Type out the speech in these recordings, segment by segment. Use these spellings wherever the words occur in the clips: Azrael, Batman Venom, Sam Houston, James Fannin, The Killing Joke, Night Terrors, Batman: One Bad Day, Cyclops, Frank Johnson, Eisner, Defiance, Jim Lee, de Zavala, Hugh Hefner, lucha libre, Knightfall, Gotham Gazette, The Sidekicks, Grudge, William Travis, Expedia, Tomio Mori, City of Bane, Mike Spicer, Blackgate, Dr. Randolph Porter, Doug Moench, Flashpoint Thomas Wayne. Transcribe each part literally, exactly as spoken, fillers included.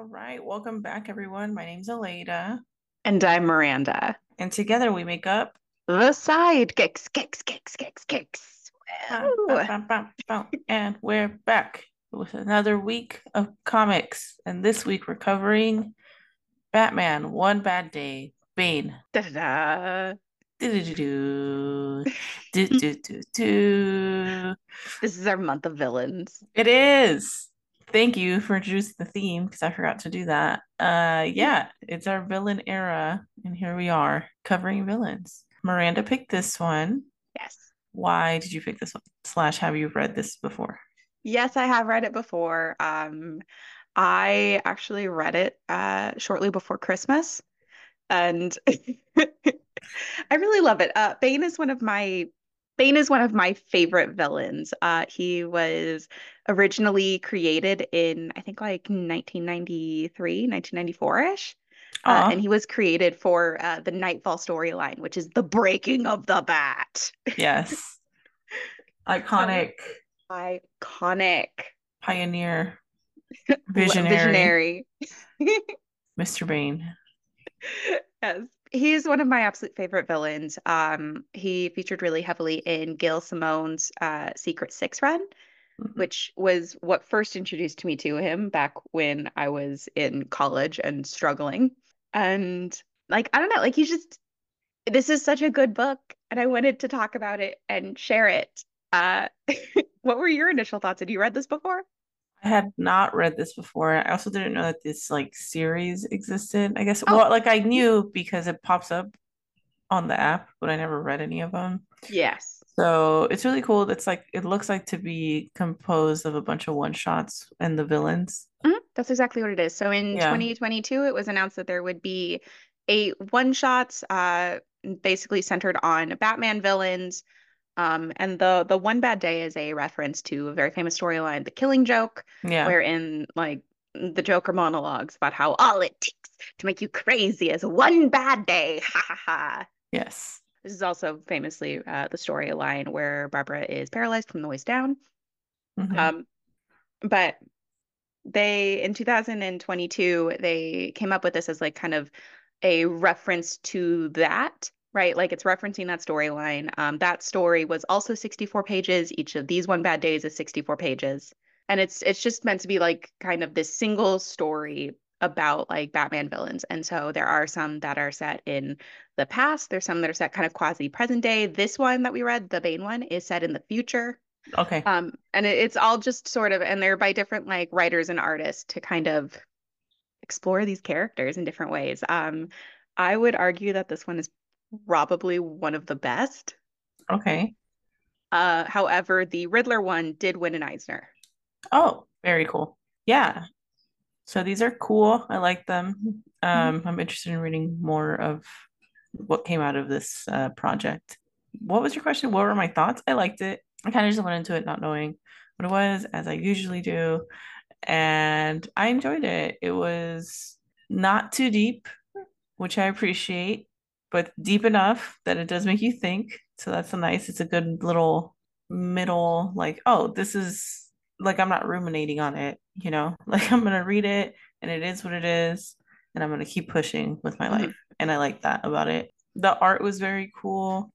All right, welcome back, everyone. My name's Alaida. And I'm Miranda. And together we make up The Sidekicks, kicks, kicks, kicks, kicks. Bum, bum, bum, bum. And we're back with another week of comics. And this week we're covering Batman, One Bad Day, Bane. Da-da-da. Do, do, do, do, do. This is our month of villains. It is. Thank you for introducing the theme, because I forgot to do that. Uh, yeah, it's our villain era, and here we are covering villains. Miranda picked this one. Yes. Why did you pick this one? Slash, have you read this before? Yes, I have read it before. Um, I actually read it uh shortly before Christmas, and I really love it. Uh, Bane is one of my Bane is one of my favorite villains. Uh, he was originally created in, I think, like nineteen ninety-three, nineteen ninety-four-ish. Uh, and he was created for uh, the Knightfall storyline, which is the breaking of the bat. Yes. Iconic. Iconic. Pioneer. Visionary. Visionary. Mister Bane. Yes. He's one of my absolute favorite villains. Um, he featured really heavily in Gil Simone's uh, Secret Six run, mm-hmm. which was what first introduced me to him back when I was in college and struggling. And like, I don't know, like he's just, this is such a good book and I wanted to talk about it and share it. Uh, what were your initial thoughts? Had you read this before? I had not read this before. I also didn't know that this like series existed. I guess oh. well, like I knew because it pops up on the app, but I never read any of them. Yes. So it's really cool. It's like it looks like to be composed of a bunch of one shots and the villains. Mm-hmm. That's exactly what it is. So in yeah. twenty twenty-two, it was announced that there would be eight one shots, uh, basically centered on Batman villains. Um, and the the One Bad Day is a reference to a very famous storyline, The Killing Joke, yeah. wherein like the Joker monologues about how all it takes to make you crazy is one bad day. Ha ha ha. Yes. This is also famously uh, the storyline where Barbara is paralyzed from the waist down. Mm-hmm. Um, but they in two thousand twenty-two they came up with this as like kind of a reference to that. Right, like it's referencing that storyline. Um, that story was also sixty-four pages. Each of these One Bad Days is sixty-four pages. And it's it's just meant to be like kind of this single story about like Batman villains. And so there are some that are set in the past. There's some that are set kind of quasi-present day. This one that we read, the Bane one, is set in the future. Okay. Um, and it, it's all just sort of, and they're by different like writers and artists to kind of explore these characters in different ways. Um, I would argue that this one is probably one of the best. Okay. Uh, however, the Riddler one did win an Eisner. Oh, very cool. Yeah. So these are cool. I like them. Um, mm-hmm. I'm interested in reading more of what came out of this uh, project. What was your question? What were my thoughts? I liked it. I kind of just went into it not knowing what it was, as I usually do. And I enjoyed it. It was not too deep, which I appreciate. But deep enough that it does make you think. So that's a nice, it's a good little middle, like, oh, this is, like, I'm not ruminating on it, you know? Like, I'm going to read it, and it is what it is, and I'm going to keep pushing with my life. And I like that about it. The art was very cool.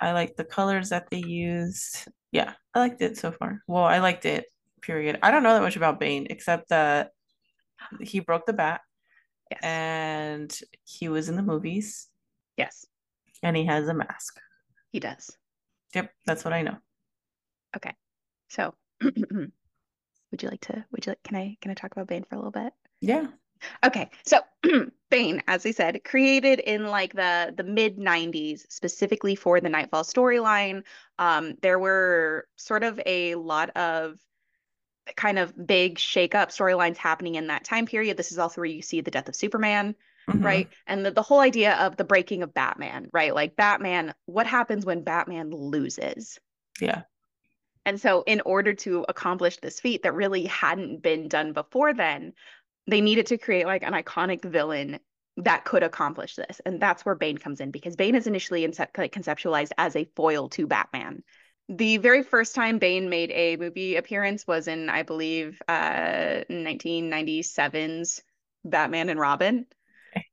I like the colors that they used. Yeah, I liked it so far. Well, I liked it, period. I don't know that much about Bane, except that he broke the bat, yes. and he was in the movies. Yes. And he has a mask. He does. Yep. That's what I know. Okay. So would you like to, would you like, can I, can I talk about Bane for a little bit? Yeah. Okay. So Bane, as I said, created in like the, the mid nineties, specifically for the Knightfall storyline. Um, there were sort of a lot of kind of big shakeup storylines happening in that time period. This is also where you see the death of Superman. Mm-hmm. Right. And the, the whole idea of the breaking of Batman, right? Like Batman, what happens when Batman loses? Yeah. And so in order to accomplish this feat that really hadn't been done before then, they needed to create like an iconic villain that could accomplish this. And that's where Bane comes in, because Bane is initially ince- like conceptualized as a foil to Batman. The very first time Bane made a movie appearance was in, I believe, uh, nineteen ninety-seven's Batman and Robin. Okay.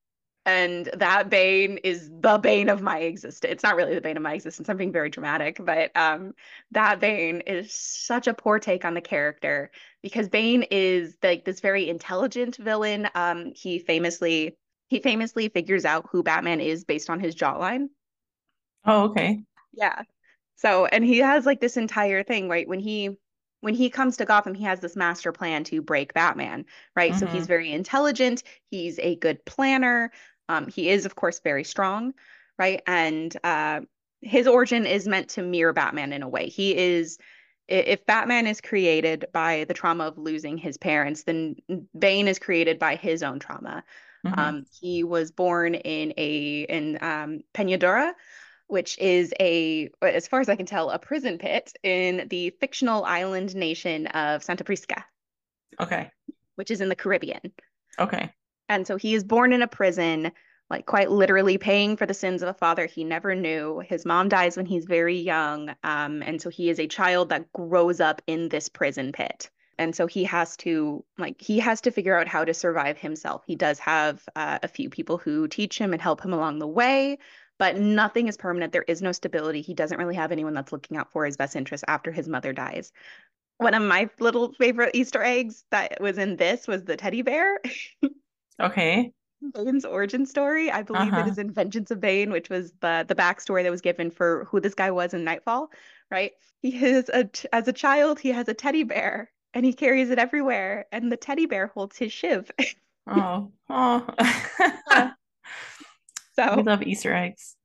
And that Bane is the Bane of my existence. It's not really the Bane of my existence. I'm being very dramatic. But um, that Bane is such a poor take on the character, because Bane is like this very intelligent villain. Um, he famously he famously figures out who Batman is based on his jawline. Oh, okay. Yeah. So, and he has like this entire thing, right? When he, when he comes to Gotham, he has this master plan to break Batman, right? Mm-hmm. So he's very intelligent. He's a good planner. Um, he is, of course, very strong, right? And uh, his origin is meant to mirror Batman in a way. He is, if Batman is created by the trauma of losing his parents, then Bane is created by his own trauma. Mm-hmm. Um, he was born in a, in um, Peña Duro, which is a, as far as I can tell, a prison pit in the fictional island nation of Santa Prisca. Okay. Which is in the Caribbean. Okay. And so he is born in a prison, like quite literally paying for the sins of a father he never knew. His mom dies when he's very young. Um, and so he is a child that grows up in this prison pit. And so he has to, like, he has to figure out how to survive himself. He does have uh, a few people who teach him and help him along the way. But nothing is permanent. There is no stability. He doesn't really have anyone that's looking out for his best interests after his mother dies. One of my little favorite Easter eggs that was in this was the teddy bear. Okay. Bane's origin story. I believe uh-huh. it is in Vengeance of Bane, which was the, the backstory that was given for who this guy was in Knightfall, right? He is, a, as a child, he has a teddy bear and he carries it everywhere. And the teddy bear holds his shiv. oh, oh. uh, So we love Easter eggs.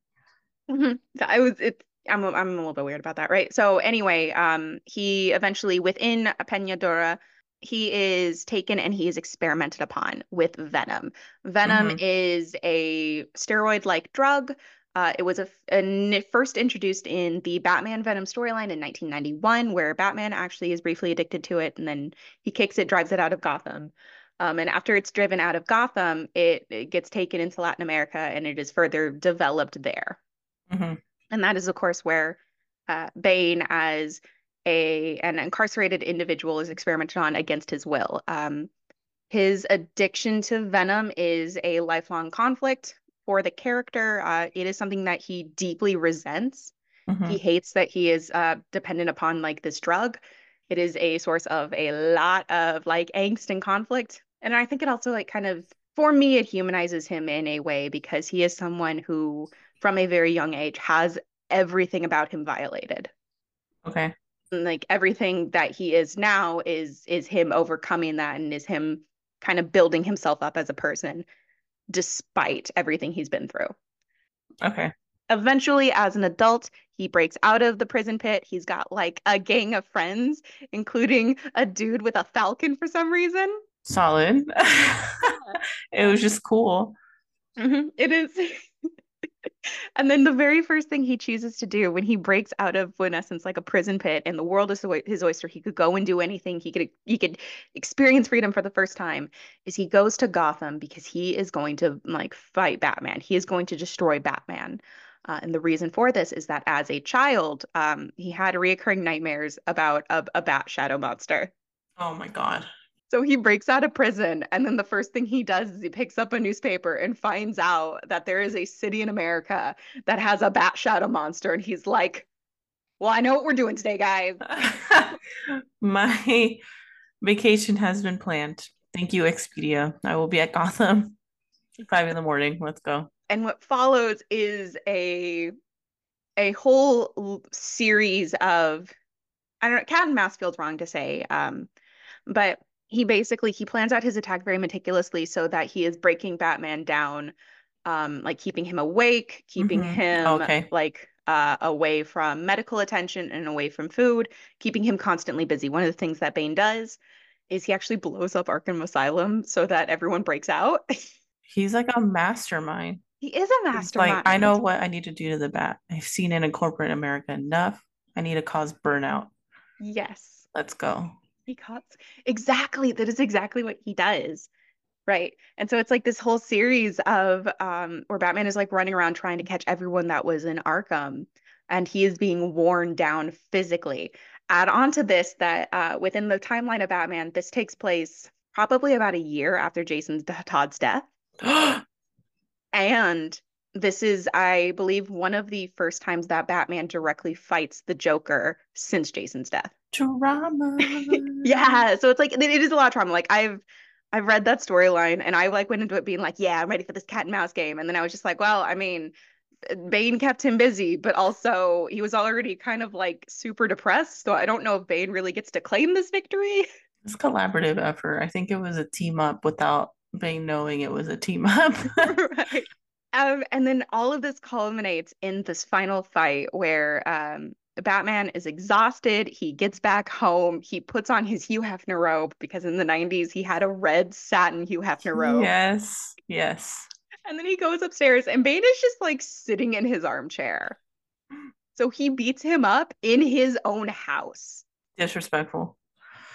Mm-hmm. So I was, it, I'm, I'm a little bit weird about that, right? So anyway, um, he eventually, within Peña Duro, he is taken and he is experimented upon with Venom. Venom mm-hmm. is a steroid-like drug. Uh, it was a, a, first introduced in the Batman Venom storyline in nineteen ninety-one, where Batman actually is briefly addicted to it, and then he kicks it, drives it out of Gotham. Um, and after it's driven out of Gotham, it, it gets taken into Latin America and it is further developed there. Mm-hmm. And that is, of course, where uh, Bane as a an incarcerated individual is experimented on against his will. Um, his addiction to Venom is a lifelong conflict for the character. Uh, it is something that he deeply resents. Mm-hmm. He hates that he is uh, dependent upon like this drug. It is a source of a lot of like angst and conflict. And I think it also like kind of, for me, it humanizes him in a way, because he is someone who from a very young age has everything about him violated. Okay. And, like, everything that he is now is, is him overcoming that and is him kind of building himself up as a person despite everything he's been through. Okay. Eventually, as an adult, he breaks out of the prison pit. He's got like a gang of friends, including a dude with a falcon for some reason. Solid. It was just cool. Mm-hmm. It is. And then the very first thing he chooses to do when he breaks out of, in essence, like a prison pit, and the world is his oyster, he could go and do anything. He could he could experience freedom for the first time. Is he goes to Gotham because he is going to like fight Batman. He is going to destroy Batman. Uh, and the reason for this is that as a child, um, he had reoccurring nightmares about a, a bat shadow monster. Oh my God. So he breaks out of prison, and then the first thing he does is he picks up a newspaper and finds out that there is a city in America that has a bat shadow monster, and he's like, well, I know what we're doing today, guys. My vacation has been planned. Thank you, Expedia. I will be at Gotham five in the morning. Let's go. And what follows is a a whole series of, I don't know, cat and mouse feels wrong to say, um, but he basically, he plans out his attack very meticulously so that he is breaking Batman down, um, like keeping him awake, keeping mm-hmm. him okay. like uh, away from medical attention and away from food, keeping him constantly busy. One of the things that Bane does is he actually blows up Arkham Asylum so that everyone breaks out. He's like a mastermind. He is a mastermind. Like, I know what I need to do to the bat. I've seen it in corporate America enough. I need to cause burnout. Yes. Let's go. Because exactly, that is exactly what he does, right? And so it's like this whole series of um, where Batman is like running around trying to catch everyone that was in Arkham, and he is being worn down physically. Add on to this that uh, within the timeline of Batman, this takes place probably about a year after Jason Todd's death. And this is, I believe, one of the first times that Batman directly fights the Joker since Jason's death. Trauma. Yeah, so it's like, it is a lot of trauma. Like, I've I've read that storyline, and I like went into it being like, yeah, I'm ready for this cat and mouse game. And then I was just like, well, I mean, Bane kept him busy, but also he was already kind of like super depressed. So I don't know if Bane really gets to claim this victory. It's collaborative effort. I think it was a team up without Bane knowing it was a team up. Right. Um, and then all of this culminates in this final fight where um, Batman is exhausted. He gets back home. He puts on his Hugh Hefner robe because in the nineties he had a red satin Hugh Hefner robe. Yes, yes. And then he goes upstairs and Bane is just like sitting in his armchair. So he beats him up in his own house. Disrespectful.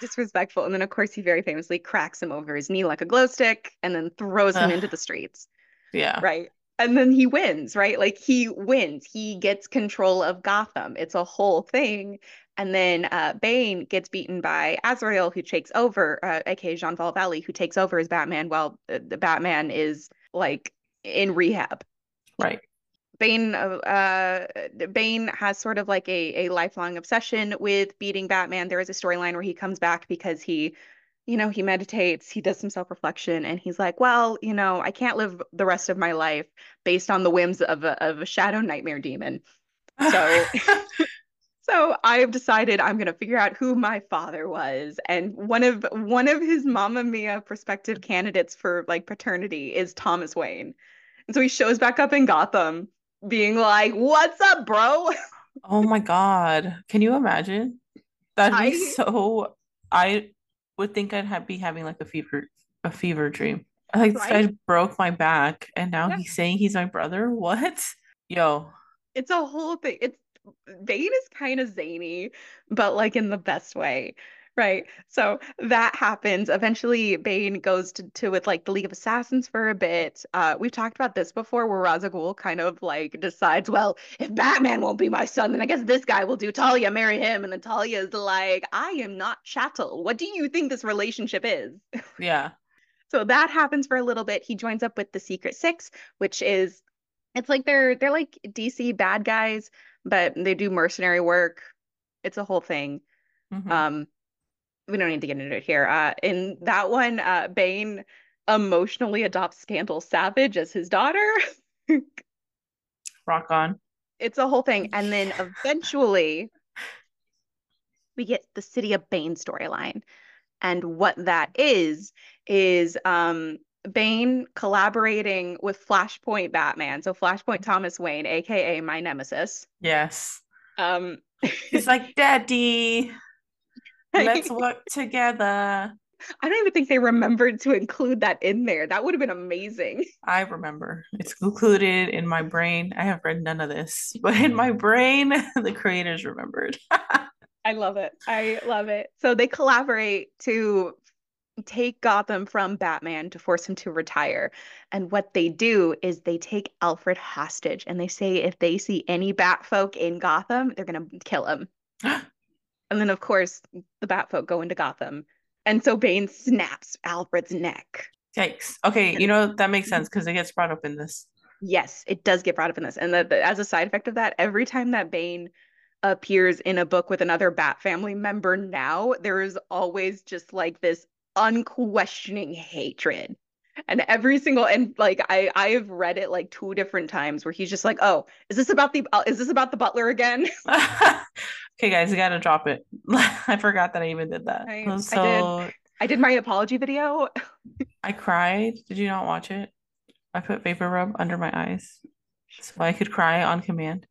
Disrespectful. And then, of course, he very famously cracks him over his knee like a glow stick and then throws him Ugh. into the streets. Yeah. Right. And then he wins, right? Like he wins. He gets control of Gotham. It's a whole thing. And then uh, Bane gets beaten by Azrael, who takes over, uh, aka Jean Valjean, who takes over as Batman while uh, the Batman is like in rehab. Right. Bane uh, Bane has sort of like a, a lifelong obsession with beating Batman. There is a storyline where he comes back because he, you know, he meditates, he does some self-reflection, and he's like, well, you know, I can't live the rest of my life based on the whims of a, of a shadow nightmare demon. So, so I've decided I'm going to figure out who my father was. And one of, one of his Mamma Mia prospective candidates for like paternity is Thomas Wayne. And so he shows back up in Gotham being like, what's up, bro? Oh my God. Can you imagine? That'd be I, so, I... would think I'd have, be having like a fever a fever dream. I like right. This guy broke my back and now yeah. he's saying he's my brother. What? Yo. It's a whole thing. It's Bane is kind of zany, but like in the best way. Right. So that happens. Eventually Bane goes to, to with like the League of Assassins for a bit. Uh we've talked about this before where Ra's al Ghul kind of like decides, well, if Batman won't be my son, then I guess this guy will do. Talia, marry him. And then Talia's like, I am not chattel. What do you think this relationship is? Yeah. So that happens for a little bit. He joins up with the Secret Six, which is it's like they're they're like D C bad guys, but they do mercenary work. It's a whole thing. Mm-hmm. Um We don't need to get into it here. Uh, in that one, uh, Bane emotionally adopts Scandal Savage as his daughter. Rock on. It's a whole thing. And then eventually we get the City of Bane storyline. And what that is, is um, Bane collaborating with Flashpoint Batman. So Flashpoint Thomas Wayne, a k a my nemesis. Yes. Um, He's like, Daddy. Let's work together. I don't even think they remembered to include that in there. That would have been amazing. I remember. It's included in my brain. I have read none of this, but in my brain, the creators remembered. I love it. I love it. So they collaborate to take Gotham from Batman to force him to retire. And what they do is they take Alfred hostage and they say if they see any Batfolk in Gotham, they're going to kill him. And then, of course, the Batfolk go into Gotham. And so Bane snaps Alfred's neck. Yikes. Okay, you know, that makes sense because it gets brought up in this. Yes, it does get brought up in this. And the, the, as a side effect of that, every time that Bane appears in a book with another Bat family member now, there is always just like this unquestioning hatred. And every single, and like, I, I have read it like two different times where he's just like, oh, is this about the, uh, is this about the butler again? Okay, guys, I gotta drop it. I forgot that I even did that. I, so I did. I did my apology video. I cried. Did you not watch it? I put vapor rub under my eyes so I could cry on command.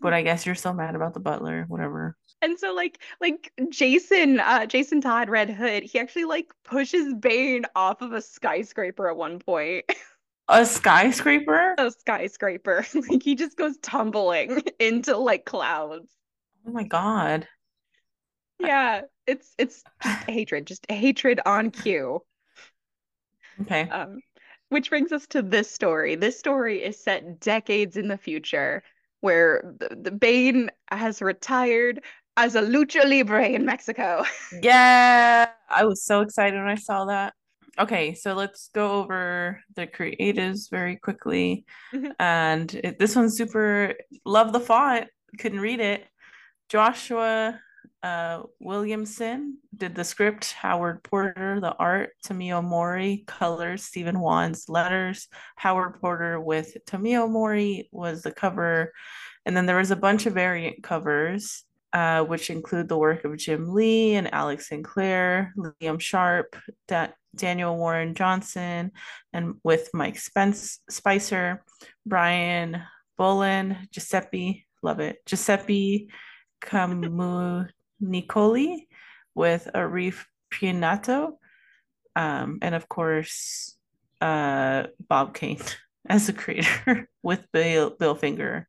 But I guess you're so mad about the butler, whatever. And so, like, like Jason, uh, Jason Todd Red Hood, he actually like pushes Bane off of a skyscraper at one point. A skyscraper? A skyscraper. Like he just goes tumbling into like clouds. Oh my God. Yeah, it's it's just hatred, just hatred on cue. Okay. Um, which brings us to this story. This story is set decades in the future. where the, the Bane has retired as a lucha libre in Mexico. Yeah, I was so excited when I saw that. Okay, so let's go over the creatives very quickly. Mm-hmm. And it, this one's super, love the font, couldn't read it. Joshua uh, Williamson did the script, Howard Porter, the art, Tomio Mori, colors, Stephen Wan's letters. Howard Porter with Tomio Mori was the cover. And then there was a bunch of variant covers, uh, which include the work of Jim Lee and Alex Sinclair, Liam Sharp, that Daniel Warren Johnson, and with Mike Spence, Spicer, Brian Bolin, Giuseppe, love it, Giuseppe Camunicoli with Arif Pianato, um, and of course, uh, Bob Kane as a creator with Bill, Bill Finger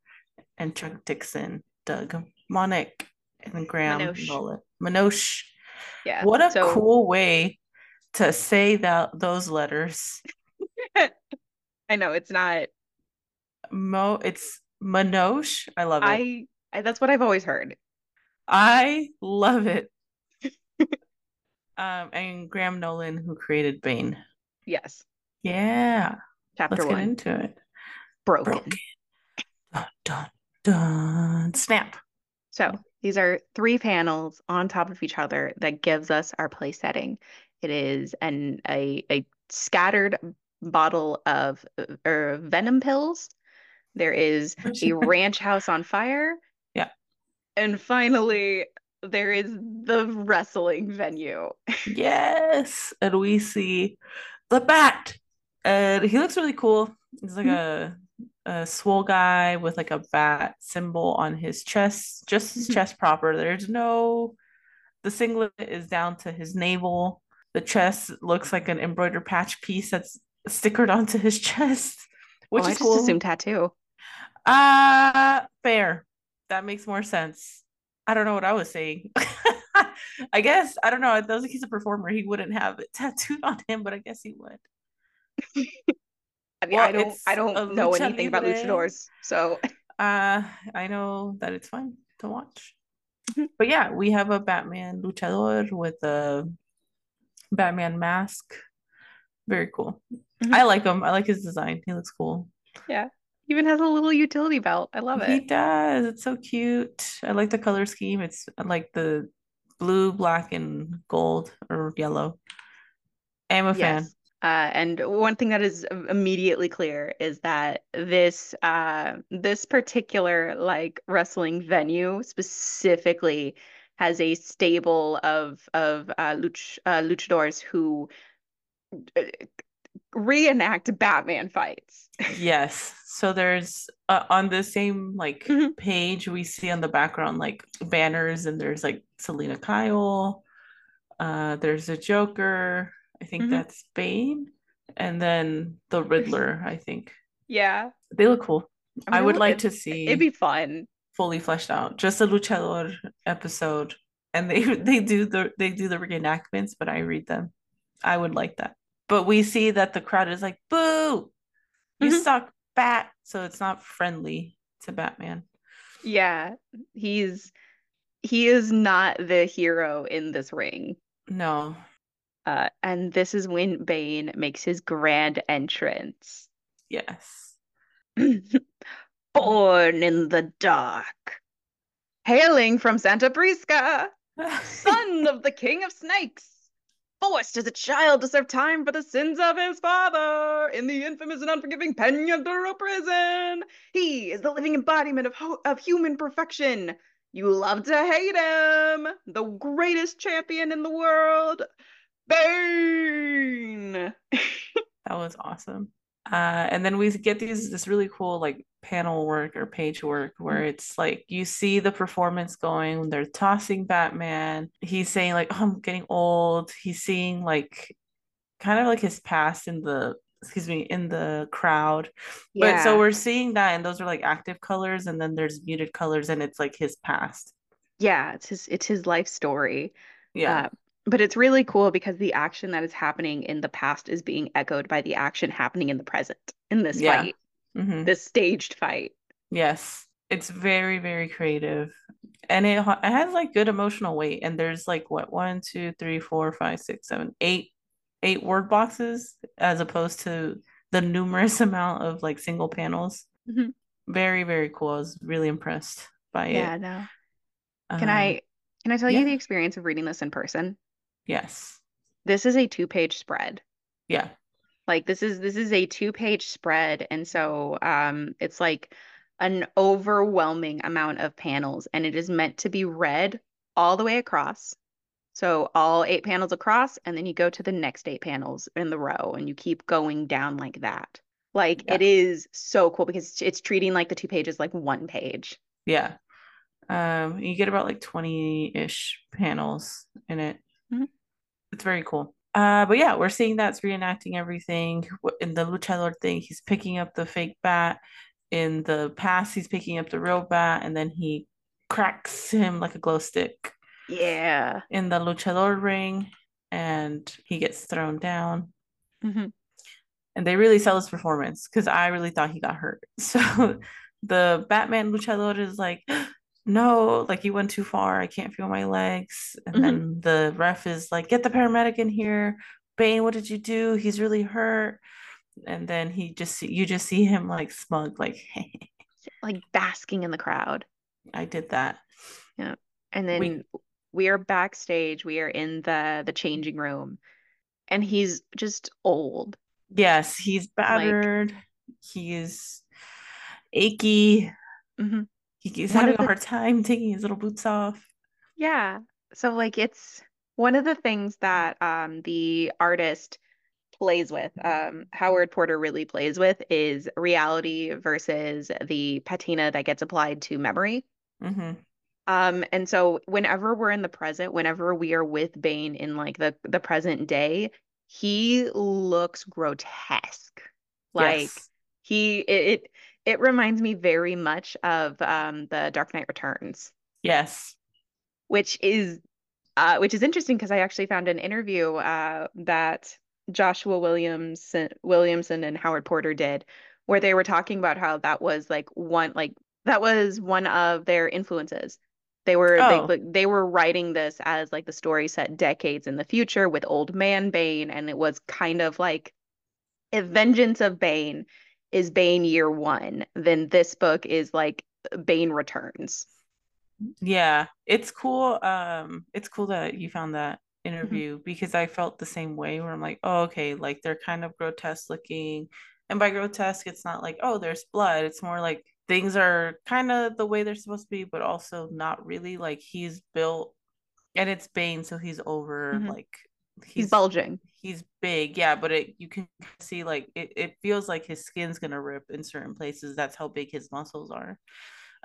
and Chuck Dixon, Doug Monick, and Graham Minoche. Bolin. Minoche. Yeah, what a so- cool way to say that those letters. I know it's not Mo. It's Minoche. I love it. I, I that's what I've always heard. I love it. um, and Graham Nolan, who created Bane. Yes. Yeah. Chapter Let's one. Let's get into it. Broken. Broken. Dun, dun, dun. Snap. So these are three panels on top of each other that gives us our play setting. It is an a, a scattered bottle of uh, venom pills. There is a ranch house on fire. Yeah. And finally, there is the wrestling venue. Yes. And we see the Bat. And he looks really cool. He's like mm-hmm. a, a swole guy with like a bat symbol on his chest. Just his mm-hmm. chest proper. There's no... The singlet is down to his navel. The chest looks like an embroidered patch piece that's stickered onto his chest, which oh, is I just cool. assume tattoo. Uh, fair. That makes more sense. I don't know what I was saying. I guess, I don't know. It sounds like he's a performer. He wouldn't have it tattooed on him, but I guess he would. I mean, well, I don't, I don't know anything about luchadors, so. Uh, I know that it's fun to watch. Mm-hmm. But yeah, we have a Batman luchador with a... Batman mask. Very cool. Mm-hmm. I like him. I like his design. He looks cool. Yeah. He even has a little utility belt. I love it. He does. It's so cute. I like the color scheme. It's I like the blue, black, and gold or yellow. I'm a yes. fan. Uh, and one thing that is immediately clear is that this uh, this particular like wrestling venue specifically has a stable of of uh, luch, uh, luchadors who reenact Batman fights. Yes. So there's uh, on the same like mm-hmm. page we see on the background like banners, and there's like Selena Kyle. Uh, there's a Joker. I think mm-hmm. that's Bane, and then the Riddler. I think. Yeah. They look cool. I, mean, I would like to see. It'd be fun. Fully fleshed out, just a luchador episode, and they they do the they do the reenactments, but I read them. I would like that. But we see that the crowd is like, "Boo! You mm-hmm. suck, Bat!" So it's not friendly to Batman. Yeah, he's he is not the hero in this ring. No. Uh, and this is when Bane makes his grand entrance. Yes. Born in the dark, hailing from Santa Prisca, son of the king of snakes, forced as a child to serve time for the sins of his father in the infamous and unforgiving Peña Duro prison, he is the living embodiment of ho- of human perfection. You love to hate him, the greatest champion in the world, Bane. That was awesome. Uh, and then we get these this really cool like panel work or page work where it's like you see the performance going. They're tossing Batman. He's saying like, "Oh, I'm getting old." He's seeing like kind of like his past in the excuse me in the crowd. Yeah. But so we're seeing that, and those are like active colors, and then there's muted colors, and it's like his past. Yeah, it's his it's his life story. Yeah. Uh, But it's really cool because the action that is happening in the past is being echoed by the action happening in the present in this yeah. fight, mm-hmm. this staged fight. Yes. It's very, very creative, and it, it has like good emotional weight. And there's like what one, two, three, four, five, six, seven, eight, eight word boxes as opposed to the numerous amount of like single panels. Mm-hmm. Very, very cool. I was really impressed by it. Yeah, no. Can um, I can I tell yeah. you the experience of reading this in person? Yes. This is a two-page spread. Yeah. Like this is this is a two-page spread, and so um, it's like an overwhelming amount of panels, and it is meant to be read all the way across. So all eight panels across, and then you go to the next eight panels in the row, and you keep going down like that. Like yeah. it is so cool because it's treating like the two pages like one page. Yeah. Um, you get about like twenty-ish panels in it. Mm-hmm. It's very cool. Uh, but yeah, we're seeing that's reenacting everything. In the luchador thing, he's picking up the fake bat. In the past, he's picking up the real bat, and then he cracks him like a glow stick. Yeah. In the luchador ring, and he gets thrown down. Mm-hmm. And they really sell his performance because I really thought he got hurt. So the Batman luchador is like, no, like you went too far. I can't feel my legs. And mm-hmm. then the ref is like, get the paramedic in here. Bane, what did you do? He's really hurt. And then he just, you just see him like smug, like, hey. Like basking in the crowd. I did that. Yeah. And then we, we are backstage. We are in the, the changing room, and he's just old. Yes. He's battered. Like, he's achy. Mm-hmm. He's one having the, a hard time taking his little boots off. Yeah. So like, it's one of the things that um, the artist plays with, um, Howard Porter really plays with, is reality versus the patina that gets applied to memory. Mm-hmm. Um, and so whenever we're in the present, whenever we are with Bane in like the, the present day, he looks grotesque. Like yes. he, it, it It reminds me very much of um, the Dark Knight Returns. Yes, which is uh, which is interesting because I actually found an interview uh, that Joshua Williamson, Williamson and Howard Porter did, where they were talking about how that was like one like that was one of their influences. They were oh. they, they were writing this as like the story set decades in the future with Old Man Bane, and it was kind of like a Vengeance of Bane. Is Bane year one, then this book is like Bane Returns. Yeah, it's cool. Um, it's cool that you found that interview mm-hmm. because I felt the same way where I'm like, oh, okay, like they're kind of grotesque looking. And by grotesque, it's not like, oh, there's blood. It's more like things are kind of the way they're supposed to be, but also not really. Like he's built, and it's Bane, so he's over mm-hmm. like He's, he's bulging. He's big, yeah, but it you can see like it, it feels like his skin's gonna rip in certain places. That's how big his muscles are.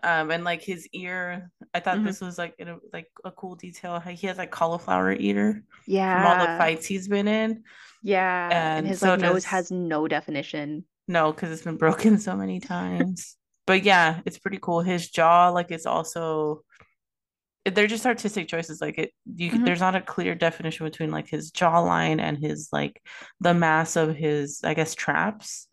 Um, and like his ear, I thought mm-hmm. this was like in a, like a cool detail. He has like cauliflower ear. Yeah, from all the fights he's been in. Yeah, and, and his so like, does, nose has no definition. No, because it's been broken so many times. But yeah, it's pretty cool. His jaw, like it's also. They're just artistic choices. Like it, you, mm-hmm. there's not a clear definition between like his jawline and his like the mass of his, I guess, traps.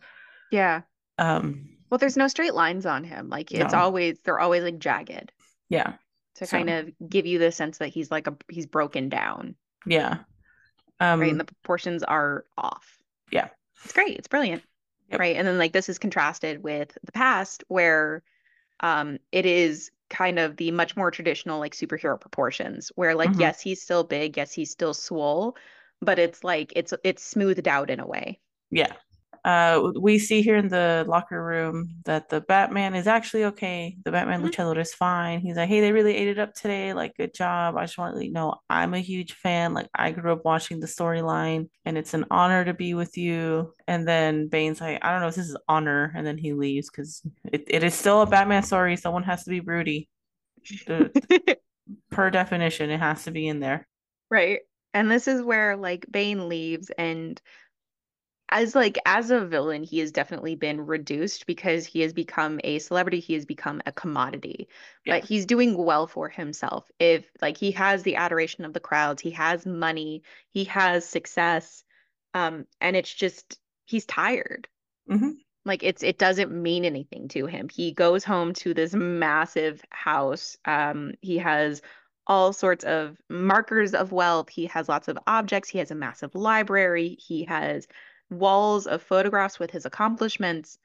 Yeah. Um. Well, there's no straight lines on him. Like it's no. always they're always like jagged. Yeah. To so. kind of give you the sense that he's like a he's broken down. Yeah. Um, right, and the proportions are off. Yeah. It's great. It's brilliant. Yep. Right, and then like this is contrasted with the past where, um, it is. Kind of the much more traditional like superhero proportions where like mm-hmm. yes he's still big, yes he's still swole, but it's like it's it's smoothed out in a way. Yeah. Uh we see here in the locker room that the Batman is actually okay. The Batman mm-hmm. luchador is fine. He's like, hey, they really ate it up today, like good job. I just want to let you know I'm a huge fan, like I grew up watching the storyline and it's an honor to be with you. And then Bane's like, I don't know if this is honor, and then he leaves because it, it is still a Batman story. Someone has to be broody. Per definition, it has to be in there, right? And this is where like Bane leaves, and as like as a villain, he has definitely been reduced because he has become a celebrity. He has become a commodity, yeah. but he's doing well for himself. If like he has the adoration of the crowds, he has money, he has success, um, and it's just he's tired. Mm-hmm. Like, it's it doesn't mean anything to him. He goes home to this massive house. Um, he has all sorts of markers of wealth. He has lots of objects. He has a massive library. He has walls of photographs with his accomplishments.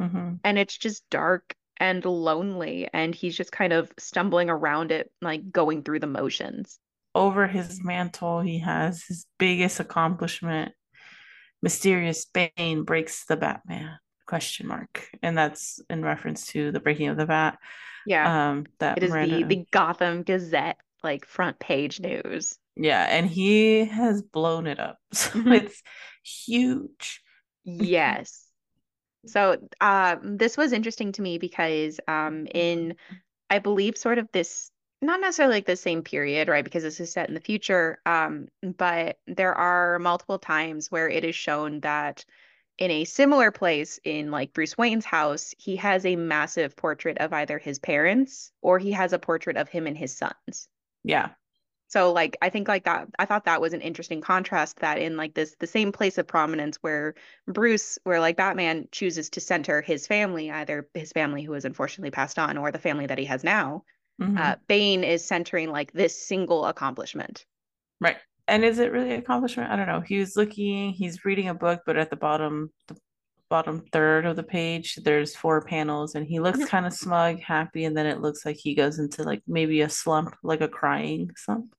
Mm-hmm. And it's just dark and lonely. And he's just kind of stumbling around it, like going through the motions. Over his mantle, he has his biggest accomplishment. Mysterious Bane breaks the Batman, question mark. And that's in reference to the breaking of the bat. Yeah. Um, that it is Miranda... the, the Gotham Gazette, like, front page news. Yeah. And he has blown it up. So it's huge. Yes. So uh, this was interesting to me because um, in, I believe, sort of this, not necessarily like the same period, right? Because this is set in the future. Um, but there are multiple times where it is shown that in a similar place in, like, Bruce Wayne's house, he has a massive portrait of either his parents or he has a portrait of him and his sons. Yeah. So, like, I think, like, that, I thought that was an interesting contrast, that in, like, this, the same place of prominence where Bruce, where, like, Batman chooses to center his family, either his family who has unfortunately passed on or the family that he has now, mm-hmm. uh, Bane is centering, like, this single accomplishment. Right. And is it really an accomplishment? I don't know. He was looking, he's reading a book, but at the bottom, the bottom third of the page, there's four panels and he looks kind of smug, happy. And then it looks like he goes into, like, maybe a slump, like a crying slump.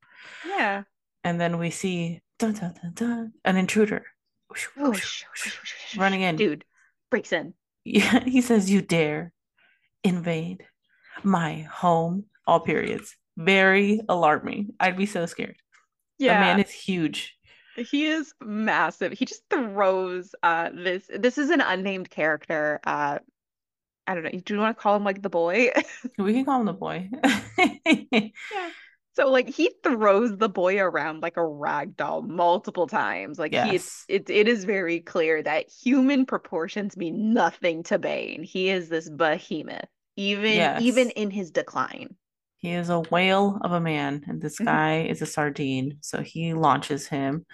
Yeah. And then we see dun, dun, dun, dun, an intruder whoosh, whoosh, whoosh, whoosh, running in. Dude breaks in. Yeah, he says, "You dare invade my home," all periods. Very alarming. I'd be so scared. Yeah. The man is huge. He is massive. He just throws uh this this is an unnamed character. Uh I don't know. Do you want to call him, like, the boy? We can call him the boy. Yeah. So, like, he throws the boy around like a rag doll multiple times. Like, yes. he is, it, it is very clear that human proportions mean nothing to Bane. He is this behemoth, even yes. even in his decline. He is a whale of a man, and this guy mm-hmm. is a sardine. So he launches him,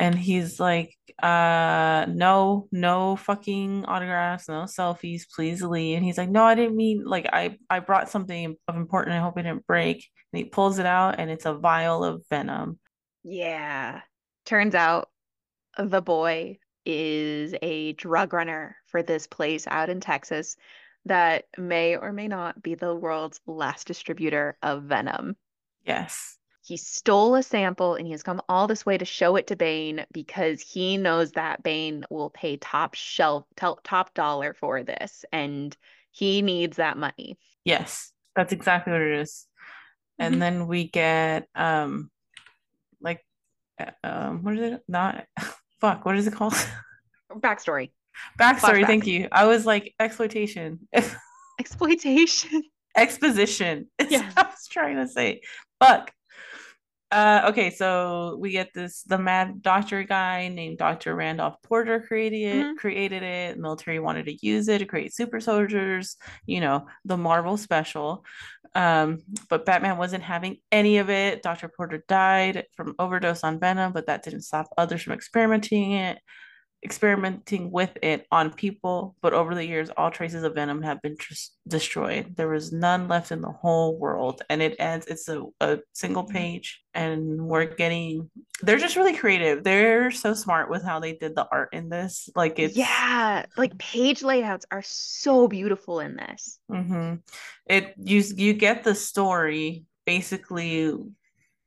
and he's like, uh, no, no fucking autographs, no selfies, please leave. And he's like, no, I didn't mean, like, I, I brought something of importance. I hope it didn't break. He pulls it out and it's a vial of venom. Yeah. Turns out the boy is a drug runner for this place out in Texas that may or may not be the world's last distributor of venom. Yes. He stole a sample and he has come all this way to show it to Bane because he knows that Bane will pay top shelf, top dollar for this, and he needs that money. Yes, that's exactly what it is. And mm-hmm. then we get, um, like, um, what is it? Not, fuck, what is it called? Backstory. Backstory, Flashback. Thank you. I was like, exploitation. Exploitation. Exposition. Yeah. I was trying to say. Fuck. Uh, okay, so we get this, the mad doctor guy named Doctor Randolph Porter created, mm-hmm. created it. The military wanted to use it to create super soldiers, you know, the Marvel special. Um, but Batman wasn't having any of it. Doctor Porter died from overdose on venom, but that didn't stop others from experimenting it, experimenting with it on people. But over the years, all traces of venom have been tr- destroyed. There was none left in the whole world. And it ends, it's a, a single page, and we're getting, they're just really creative. They're so smart with how they did the art in this. Like, it's, yeah, like, page layouts are so beautiful in this. Mm-hmm. It, you, you get the story basically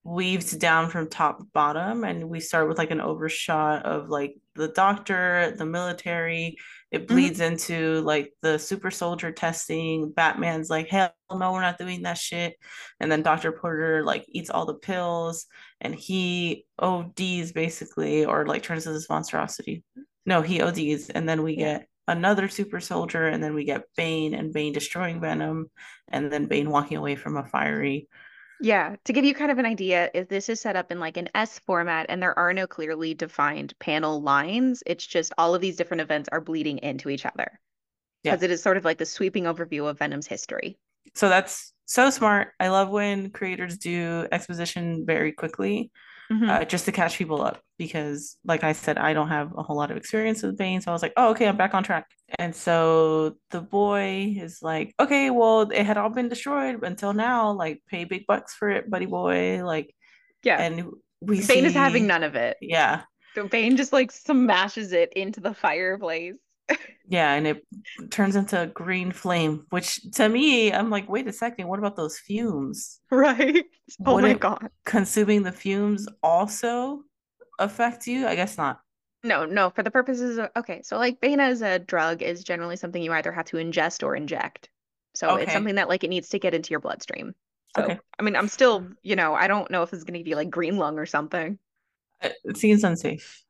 weaves down from top to bottom, and we start with, like, an overshot of, like, the doctor, the military. It bleeds mm-hmm. into, like, the super soldier testing. Batman's like, hell no, we're not doing that shit. And then Doctor Porter, like, eats all the pills and he O Ds basically, or, like, turns to this monstrosity. No, he O Ds. And then we get another super soldier, and then we get Bane, and Bane destroying venom, and then Bane walking away from a fiery. Yeah, to give you kind of an idea, if this is set up in, like, an S format, and there are no clearly defined panel lines. It's just all of these different events are bleeding into each other, because yeah. it is sort of like the sweeping overview of Venom's history. So that's so smart. I love when creators do exposition very quickly. mm-hmm. uh, just to catch people up, because like I said, I don't have a whole lot of experience with Bane. So I was like, oh, okay, I'm back on track. And so the boy is like, okay, well, it had all been destroyed until now, like pay big bucks for it, buddy boy. Like, yeah. And we Bane see... is having none of it. Yeah. So Bane just like smashes it into the fireplace. Yeah, and it turns into green flame, which to me, I'm like, wait a second, what about those fumes? Right. Oh Would my god. Consuming the fumes also affect you? I guess not. No, no, for the purposes of, okay, so like Bane as a drug is generally something you either have to ingest or inject. So okay. It's something that like it needs to get into your bloodstream. So, okay. I mean, I'm still, you know, I don't know if it's going to be like green lung or something. It seems unsafe.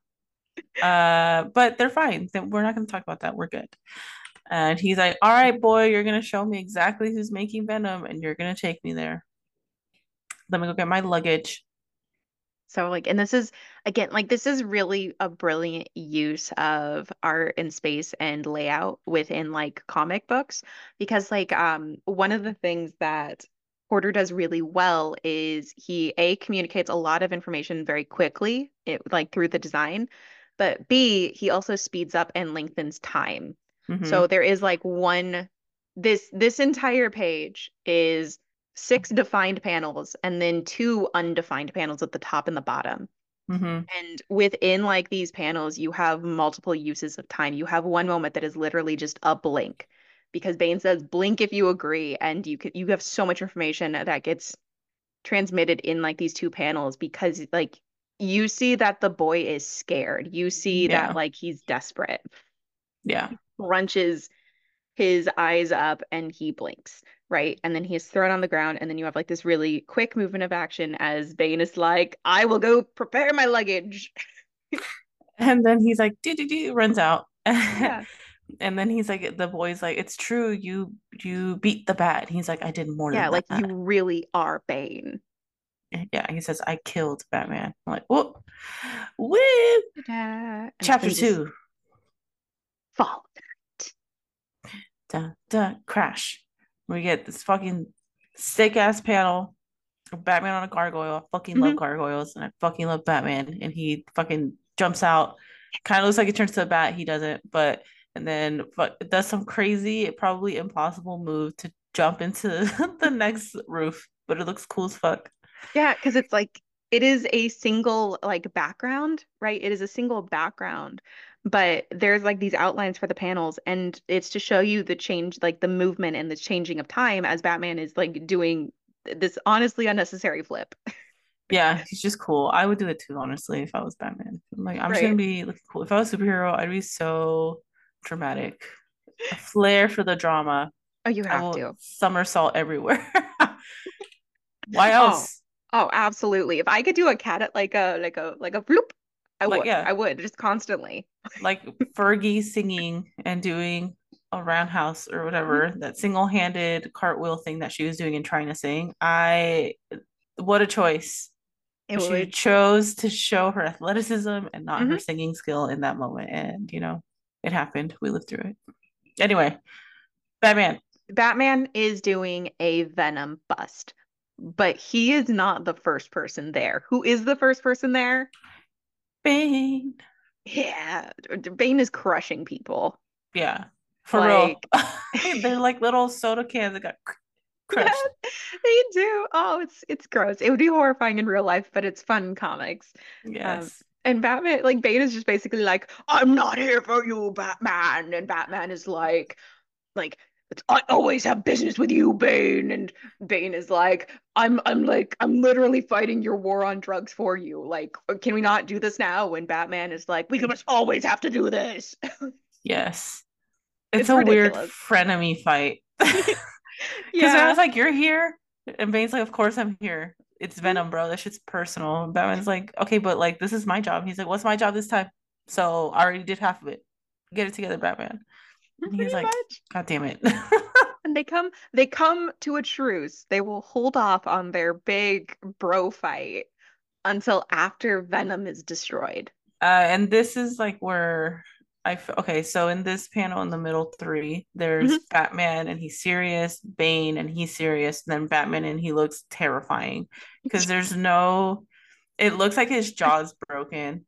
Uh, but they're fine. We're not going to talk about that. We're good. And he's like, all right, boy, you're going to show me exactly who's making Venom and you're going to take me there. Let me go get my luggage. So like, and this is, again, like this is really a brilliant use of art and space and layout within like comic books, because like um, one of the things that Porter does really well is he A, communicates a lot of information very quickly, it, like through the design, but B, he also speeds up and lengthens time. Mm-hmm. So there is like one, this this entire page is six defined panels and then two undefined panels at the top and the bottom. Mm-hmm. And within like these panels, you have multiple uses of time. You have one moment that is literally just a blink, because Bane says, blink if you agree, and you could, you have so much information that gets transmitted in like these two panels, because like you see that the boy is scared. You see yeah. that like he's desperate. Yeah. He crunches his eyes up and he blinks, right? And then he is thrown on the ground, and then you have like this really quick movement of action as Bane is like, I will go prepare my luggage. And then he's like, do do do, runs out. Yeah. And then he's like, the boy's like, it's true, you you beat the bat. And he's like, I did more yeah, than like that. Yeah, like you really are Bane. Yeah, he says, I killed Batman. I'm like, whoop, whoop. Chapter two. Fall. Da, da, crash. We get this fucking sick ass panel of Batman on a gargoyle. I fucking mm-hmm. love gargoyles, and I fucking love Batman. And he fucking jumps out. Kind of looks like he turns to a bat. He doesn't, but. And then but does some crazy, probably impossible move to jump into the next roof. But it looks cool as fuck. Yeah, because it's like, it is a single like background, right? It is a single background. But there's like these outlines for the panels. And it's to show you the change, like the movement and the changing of time as Batman is like doing this honestly unnecessary flip. Yeah, he's just cool. I would do it too, honestly, if I was Batman. I'm like, I'm right. just going to be like, cool. If I was a superhero, I'd be so... dramatic, a flair for the drama. Oh, you have to somersault everywhere. Why else? Oh, oh, absolutely. If I could do a cat, like a like a like a bloop, I like, would. Yeah. I would just constantly like Fergie singing and doing a roundhouse or whatever, that single-handed cartwheel thing that she was doing and trying to sing. I what a choice. It she would. chose to show her athleticism and not mm-hmm. her singing skill in that moment, and you know. It happened. We lived through it. Anyway, Batman. Batman is doing a Venom bust, but he is not the first person there. Who is the first person there? Bane. Yeah. Bane is crushing people. Yeah. For like... real. They're like little soda cans that got crushed. Yeah, they do. Oh, it's it's gross. It would be horrifying in real life, but it's fun comics. Yes. Um, And Batman, like Bane is just basically like, I'm not here for you, Batman. And Batman is like, like, I always have business with you, Bane. And Bane is like, I'm I'm like, I'm literally fighting your war on drugs for you. Like, can we not do this now? And Batman is like, we must always have to do this. Yes. It's, it's a ridiculous. Weird frenemy fight. Because yeah. I was like, you're here? And Bane's like, of course I'm here. It's Venom, bro. That shit's personal. Batman's like, okay, but like, this is my job. He's like, what's my job this time? So I already did half of it. Get it together, Batman. And he's Pretty like, much. God damn it. And they come, they come to a truce. They will hold off on their big bro fight until after Venom is destroyed. Uh, and this is like where I, f- okay, so in this panel in the middle three, there's mm-hmm. Batman and he's serious, Bane and he's serious, and then Batman and he looks terrifying, because there's no It looks like his jaw's broken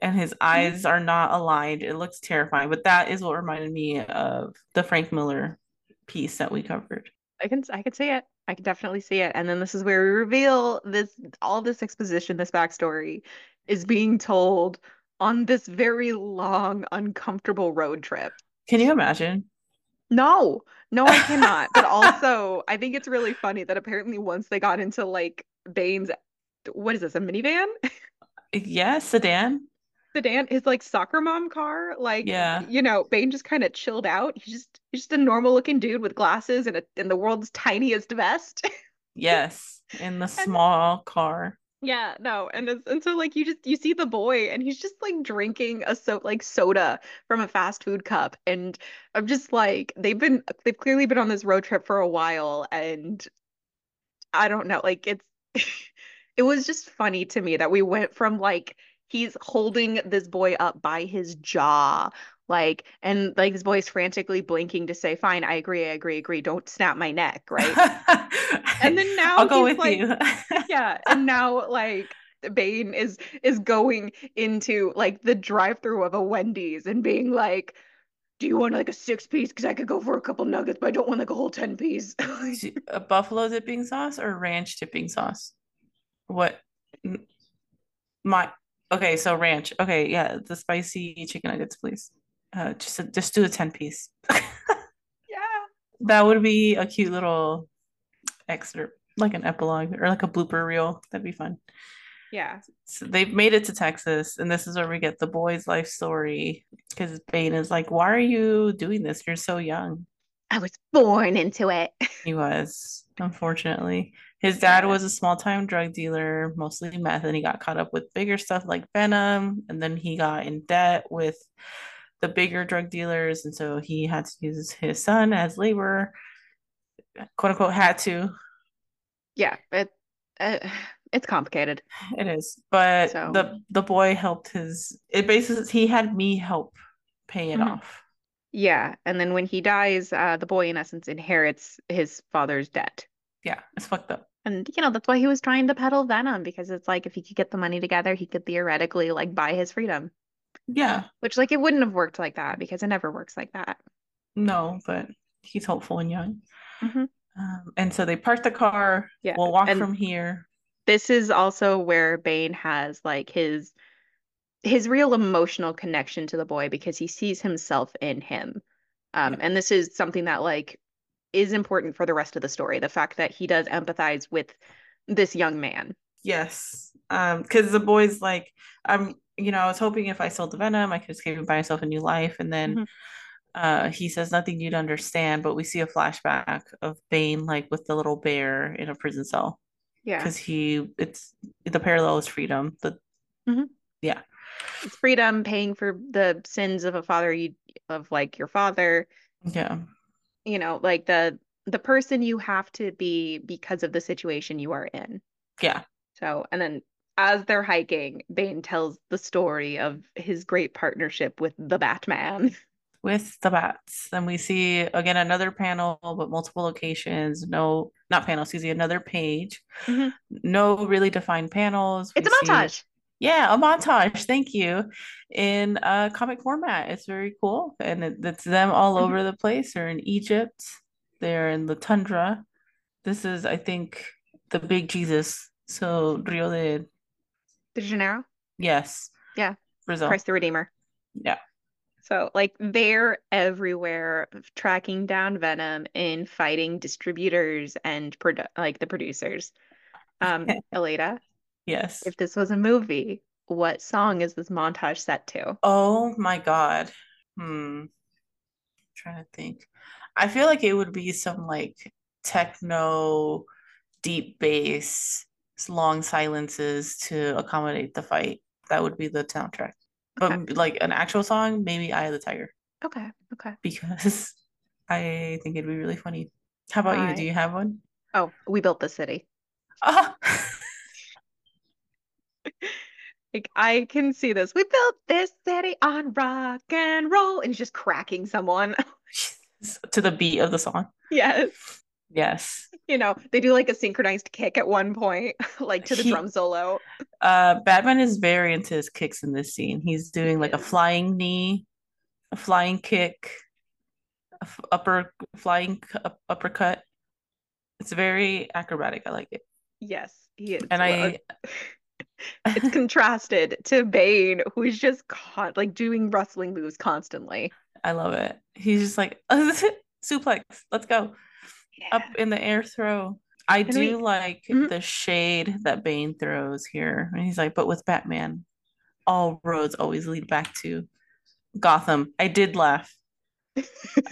and his eyes are not aligned. It looks terrifying. But that is what reminded me of the Frank Miller piece that we covered. I can I can see it. I can definitely see it. And then this is where we reveal this, all this exposition, this backstory is being told on this very long, uncomfortable road trip. Can you imagine? No, no, I cannot. But also, I think it's really funny that apparently once they got into like Bane's, what is this, a minivan? Yeah, sedan. Sedan, his like soccer mom car. Like, yeah. You know, Bane just kind of chilled out. He's just he's just a normal looking dude with glasses and a in the world's tiniest vest. Yes, in the small and, car. Yeah, no, and it's, and so like you just you see the boy and he's just like drinking a so like soda from a fast food cup, and I'm just like they've been they've clearly been on this road trip for a while, and I don't know, like it's it was just funny to me that we went from like he's holding this boy up by his jaw, like, and like this boy's frantically blinking to say, "Fine, I agree, I agree, agree. Don't snap my neck," right? And then now I'll go with like, you. Yeah, and now like Bane is is going into like the drive-through of a Wendy's and being like, "Do you want like a six piece? Because I could go for a couple nuggets, but I don't want like a whole ten piece." A buffalo dipping sauce or ranch dipping sauce? What my. Okay, so ranch. Okay, yeah, the spicy chicken nuggets, please. Uh, just just do a ten piece. Yeah, that would be a cute little excerpt, like an epilogue or like a blooper reel. That'd be fun. Yeah. So they've made it to Texas, and this is where we get the boy's life story because Bane is like, "Why are you doing this? You're so young." I was born into it. He was, unfortunately. His dad was a small-time drug dealer, mostly meth, and he got caught up with bigger stuff like Venom, and then he got in debt with the bigger drug dealers, and so he had to use his son as labor, quote-unquote, had to. Yeah, it, uh, it's complicated. It is, but so. the, the boy helped his... It basically, he had me help pay it mm-hmm. off. Yeah, and then when he dies, uh, the boy, in essence, inherits his father's debt. Yeah, it's fucked up. And, you know, that's why he was trying to peddle Venom, because it's like if he could get the money together, he could theoretically, like, buy his freedom. Yeah. Which, like, it wouldn't have worked like that because it never works like that. No, but he's hopeful and young. Mm-hmm. Um, and so they park the car. Yeah. We'll walk and from here. This is also where Bane has, like, his his real emotional connection to the boy because he sees himself in him. Um, yeah. And this is something that, like, is important for the rest of the story, the fact that he does empathize with this young man. Yes, um because the boy's like, I'm you know I was hoping if I sold the Venom I could escape and buy myself a new life, and then mm-hmm. uh he says nothing you'd understand, but we see a flashback of Bane like with the little bear in a prison cell. Yeah, because he it's the parallel is freedom, the mm-hmm. yeah it's freedom paying for the sins of a father you of like your father. Yeah. You know, like the the person you have to be because of the situation you are in. Yeah. So, and then as they're hiking, Bane tells the story of his great partnership with the Batman. With the bats. And we see, again, another panel, but multiple locations. No, not panel, excuse me, another page. Mm-hmm. No really defined panels. It's we a montage. See, yeah, a montage. Thank you. In a comic format. It's very cool. And it, it's them all mm-hmm. over the place. They're in Egypt. They're in the tundra. This is, I think, the big Jesus. So Rio de... de Janeiro? Yes. Yeah. Brazil. Christ the Redeemer. Yeah. So, like, they're everywhere tracking down Venom and fighting distributors and, produ- like, the producers. Um, Alaida? Yes. If this was a movie, what song is this montage set to? Oh my god. Hmm. I'm trying to think. I feel like it would be some like techno, deep bass, long silences to accommodate the fight. That would be the soundtrack. Okay. But like an actual song, maybe Eye of the Tiger. Okay. Okay. Because I think it'd be really funny. How about I... you? Do you have one? Oh, We Built the City. Oh. Like, I can see this. We built this city on rock and roll. And he's just cracking someone. To the beat of the song. Yes. Yes. You know, they do like a synchronized kick at one point, like to the he, drum solo. Uh, Batman is very into his kicks in this scene. He's doing like a flying knee, a flying kick, a f- upper flying cu- uppercut. It's very acrobatic. I like it. Yes, he is. And well, I. It's contrasted to Bane, who is just con- like doing wrestling moves constantly. I love it. He's just like suplex. Let's go. Yeah. Up in the air throw. I Can do we... like mm-hmm. the shade that Bane throws here. And he's like, but with Batman, all roads always lead back to Gotham. I did laugh.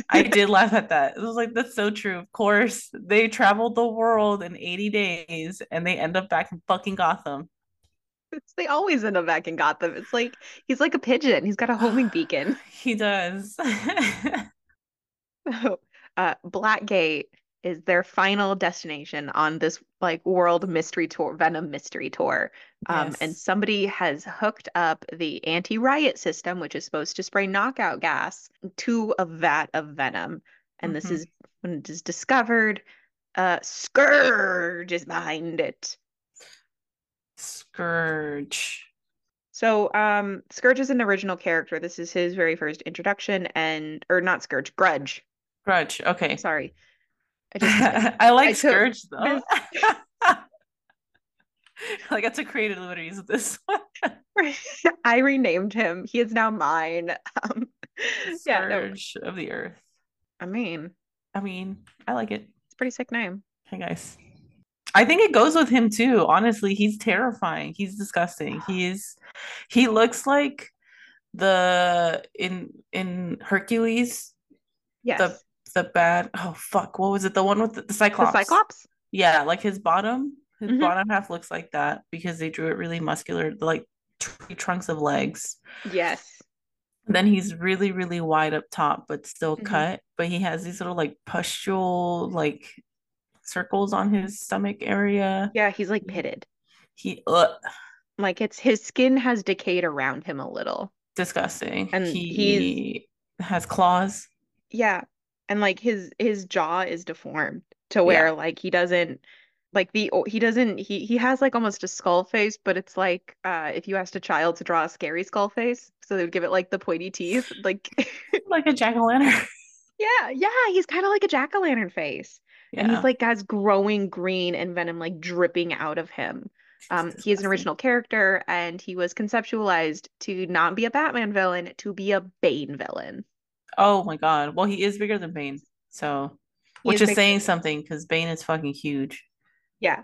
I did laugh at that. It was like, that's so true. Of course, they traveled the world in eighty days and they end up back in fucking Gotham. They always end up back in Gotham. It's like, he's like a pigeon. He's got a homing beacon. He does. So, uh, Blackgate is their final destination on this like world mystery tour, Venom mystery tour. Um, yes. And somebody has hooked up the anti-riot system, which is supposed to spray knockout gas, to a vat of Venom. And mm-hmm. this is when it is discovered, uh, Scourge is behind it. Scourge. So um, Scourge is an original character. This is his very first introduction, and or not Scourge, Grudge. Grudge, okay. Sorry. I, just, I like I Scourge, took... though. Like, I took creative liberties with this one. I renamed him. He is now mine. Um, Scourge yeah, no. of the Earth. I mean. I mean, I like it. It's a pretty sick name. Hey, guys. I think it goes with him, too. Honestly, he's terrifying. He's disgusting. He is. He looks like the, in in Hercules. Yes. The, The bad oh fuck what was it the one with the, the Cyclops the Cyclops yeah like his bottom his mm-hmm. bottom half looks like that because they drew it really muscular, like tree trunks of legs. Yes. And then he's really really wide up top but still mm-hmm. cut, but he has these little like pustule like circles on his stomach area. Yeah, he's like pitted. He ugh. Like it's his skin has decayed around him a little. Disgusting. And he he's... has claws. Yeah. And like his his jaw is deformed to where yeah. like he doesn't like the he doesn't he he has like almost a skull face, but it's like uh, if you asked a child to draw a scary skull face, so they would give it like the pointy teeth, like like a jack-o'-lantern. Yeah, yeah, he's kind of like a jack-o'-lantern face, yeah. And he's like has growing green and venom like dripping out of him. Um, he is an original character, and he was conceptualized to not be a Batman villain, to be a Bane villain. Oh my god. Well, he is bigger than Bane. So, he which is, is saying something because Bane is fucking huge. Yeah.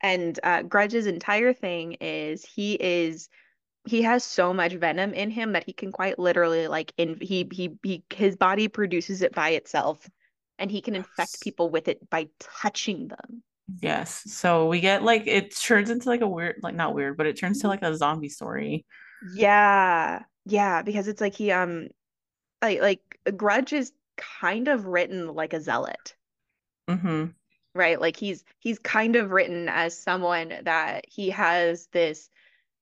And uh, Grudge's entire thing is he is he has so much venom in him that he can quite literally like in he he, he his body produces it by itself, and he can yes. infect people with it by touching them. Yes. So we get like it turns into like a weird like not weird, but it turns to like a zombie story. Yeah. Yeah, because it's like he um Like, like Grudge is kind of written like a zealot, mm-hmm. right? Like he's he's kind of written as someone that he has this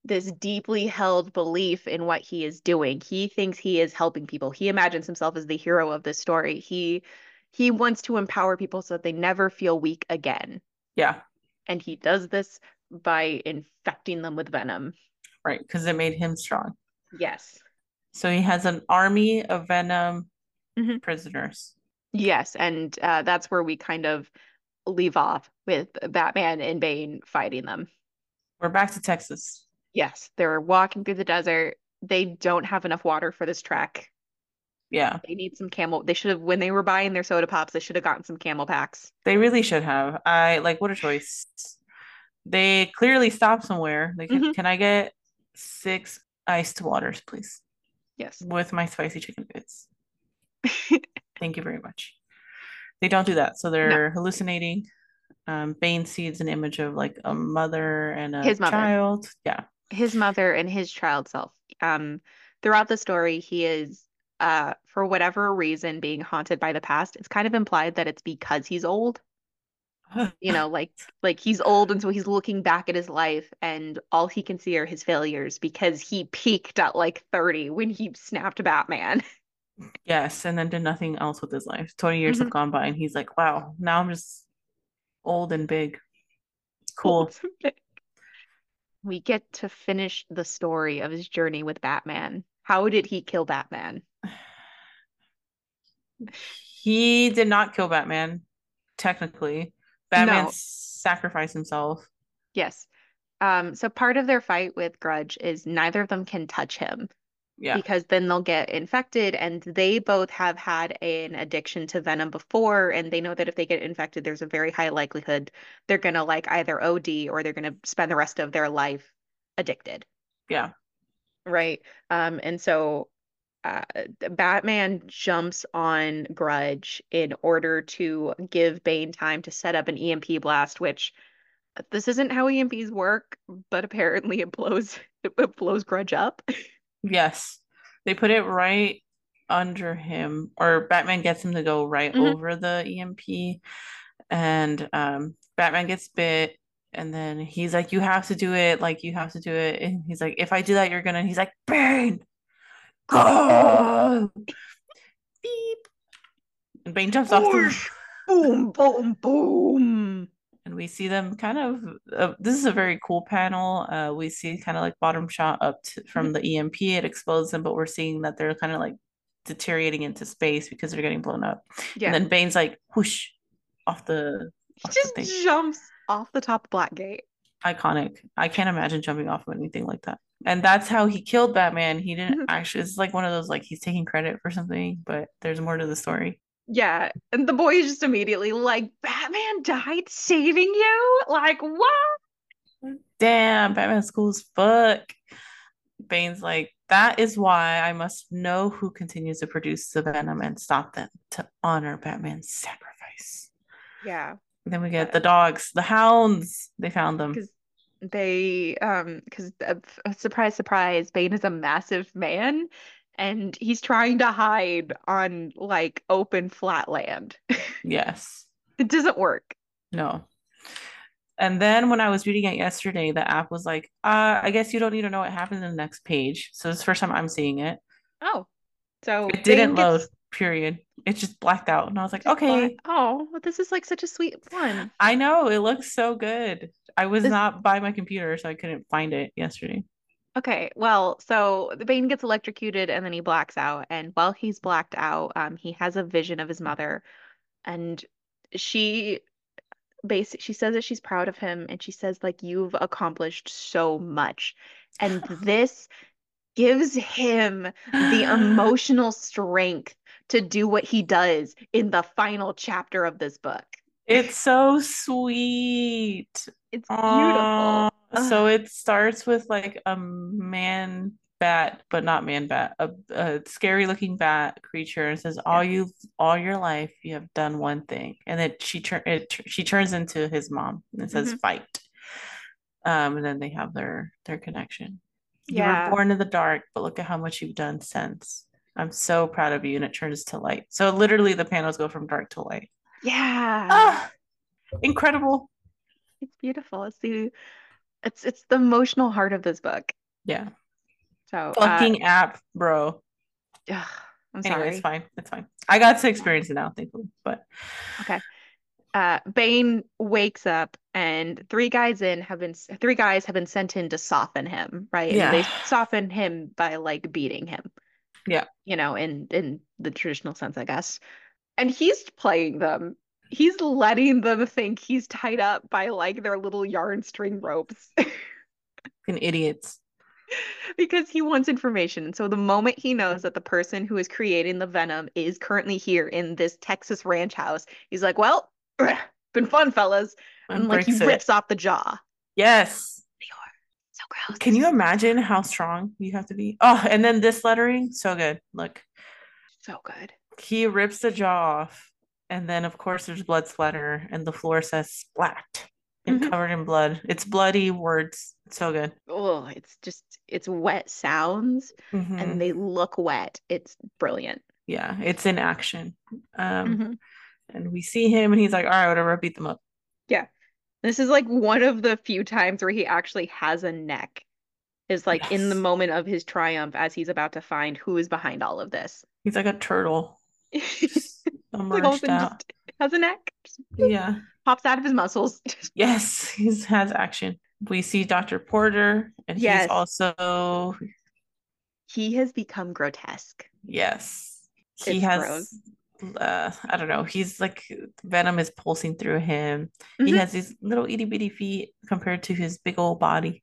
this deeply held belief in what he is doing. He thinks he is helping people. He imagines himself as the hero of this story. He he wants to empower people so that they never feel weak again. Yeah, and he does this by infecting them with venom. Right, because it made him strong. Yes. So he has an army of Venom mm-hmm. prisoners. Yes, and uh, that's where we kind of leave off with Batman and Bane fighting them. We're back to Texas. Yes, they're walking through the desert. They don't have enough water for this trek. Yeah. They need some camel. They should have, when they were buying their soda pops, they should have gotten some camel packs. They really should have. I, like, what a choice. They clearly stopped somewhere. They can, mm-hmm. can I get six iced waters, please? Yes. With my spicy chicken bits. Thank you very much. They don't do that. So they're no. hallucinating. Um, Bane sees an image of like a mother and a his mother. child. Yeah. His mother and his child self. Um, throughout the story, he is, uh, for whatever reason, being haunted by the past. It's kind of implied that it's because he's old. You know, like like he's old, and so he's looking back at his life, and all he can see are his failures because he peaked at like thirty when he snapped Batman. Yes, and then did nothing else with his life. twenty years mm-hmm. have gone by, and he's like, wow, now I'm just Old and big. Cool. We get to finish the story of his journey with Batman. How did he kill Batman? He did not kill Batman, technically. Batman no. sacrificed himself. Yes. Um, so part of their fight with Grudge is neither of them can touch him. Yeah. Because then they'll get infected, and they both have had an addiction to venom before, and they know that if they get infected, there's a very high likelihood they're going to like either O D or they're going to spend the rest of their life addicted. Yeah. Right. Um, and so uh, Batman jumps on Grudge in order to give Bane time to set up an E M P blast, which this isn't how E M Ps work, but apparently it blows, it blows Grudge up. Yes, they put it right under him, or Batman gets him to go right mm-hmm. over the E M P, and um, Batman gets bit, and then he's like, you have to do it, like, you have to do it, and he's like, if I do that, you're gonna, and he's like, Bane, go! Beep! And Bane jumps Boosh. off. Boom, boom, boom! And we see them kind of, uh, this is a very cool panel. Uh, we see kind of like bottom shot up to, from mm-hmm. the E M P. It explodes them, but we're seeing that they're kind of like deteriorating into space because they're getting blown up. Yeah. And then Bane's like, whoosh, off the He off just the thing. jumps off the top of Blackgate. Iconic. I can't imagine jumping off of anything like that. And that's how he killed Batman. He didn't mm-hmm. actually, it's like one of those, like, he's taking credit for something, but there's more to the story. Yeah, and the boy is just immediately like, Batman died saving you? Like, what? Damn, Batman's cool as fuck. Bane's like, that is why I must know who continues to produce the venom and stop them, to honor Batman's sacrifice. Yeah. And then we get yeah. the dogs, the hounds. They found them. Because they, um, because uh, surprise, surprise, Bane is a massive man. And he's trying to hide on, like, open flat land. Yes. It doesn't work. No. And then when I was reading it yesterday, the app was like, uh, I guess you don't need to know what happens in the next page. So it's the first time I'm seeing it. Oh. So it didn't load, gets... period. It just blacked out. And I was like, just okay. Black... Oh, well, this is, like, such a sweet one. I know. It looks so good. I was this... not by my computer, so I couldn't find it yesterday. Okay, well, so the Bane gets electrocuted and then he blacks out. And while he's blacked out, um, he has a vision of his mother. And she basically, she says that she's proud of him. And she says, like, you've accomplished so much. And this gives him the emotional strength to do what he does in the final chapter of this book. It's so sweet. It's beautiful. Aww. So it starts with like a man bat, but not man bat, a, a scary looking bat creature, and says, "All you, all your life, you have done one thing," and then she turn it. She turns into his mom and says, mm-hmm. "Fight." Um, and then they have their their connection. Yeah. You were born in the dark, but look at how much you've done since. I'm so proud of you, and it turns to light. So literally, the panels go from dark to light. Yeah. Ah, incredible. It's beautiful. It's the It's it's the emotional heart of this book. Yeah. So fucking uh, app, bro. Ugh, I'm anyway, sorry. It's fine. It's fine. I got to experience it now, thankfully. But okay. Uh, Bane wakes up, and three guys in have been three guys have been sent in to soften him, right? Yeah. And they soften him by like beating him. Yeah. You know, in in the traditional sense, I guess. And he's playing them. He's letting them think he's tied up by like their little yarn string ropes. Fucking idiots. Because he wants information. So the moment he knows that the person who is creating the venom is currently here in this Texas ranch house, he's like, well, been fun, fellas. And, and like he rips it. off the jaw. Yes. They are so gross. Can you imagine how strong you have to be? Oh, and then this lettering. So good. Look. So good. He rips the jaw off. And then, of course, there's blood splatter, and the floor says splat and mm-hmm. covered in blood. It's bloody words. It's so good. Oh, it's just, it's wet sounds, mm-hmm. and they look wet. It's brilliant. Yeah, it's in action. Um, mm-hmm. And we see him, and he's like, all right, whatever, I'll beat them up. Yeah. This is like one of the few times where he actually has a neck. Is like yes. in the moment of his triumph as he's about to find who is behind all of this. He's like a turtle. Just- Like just, has an act. Yeah. Pops out of his muscles. Yes, he has action. We see Doctor Porter, and yes. he's also... He has become grotesque. Yes. He it's has... Gross. Uh, I don't know. He's like, Venom is pulsing through him. Mm-hmm. He has these little itty bitty feet compared to his big old body.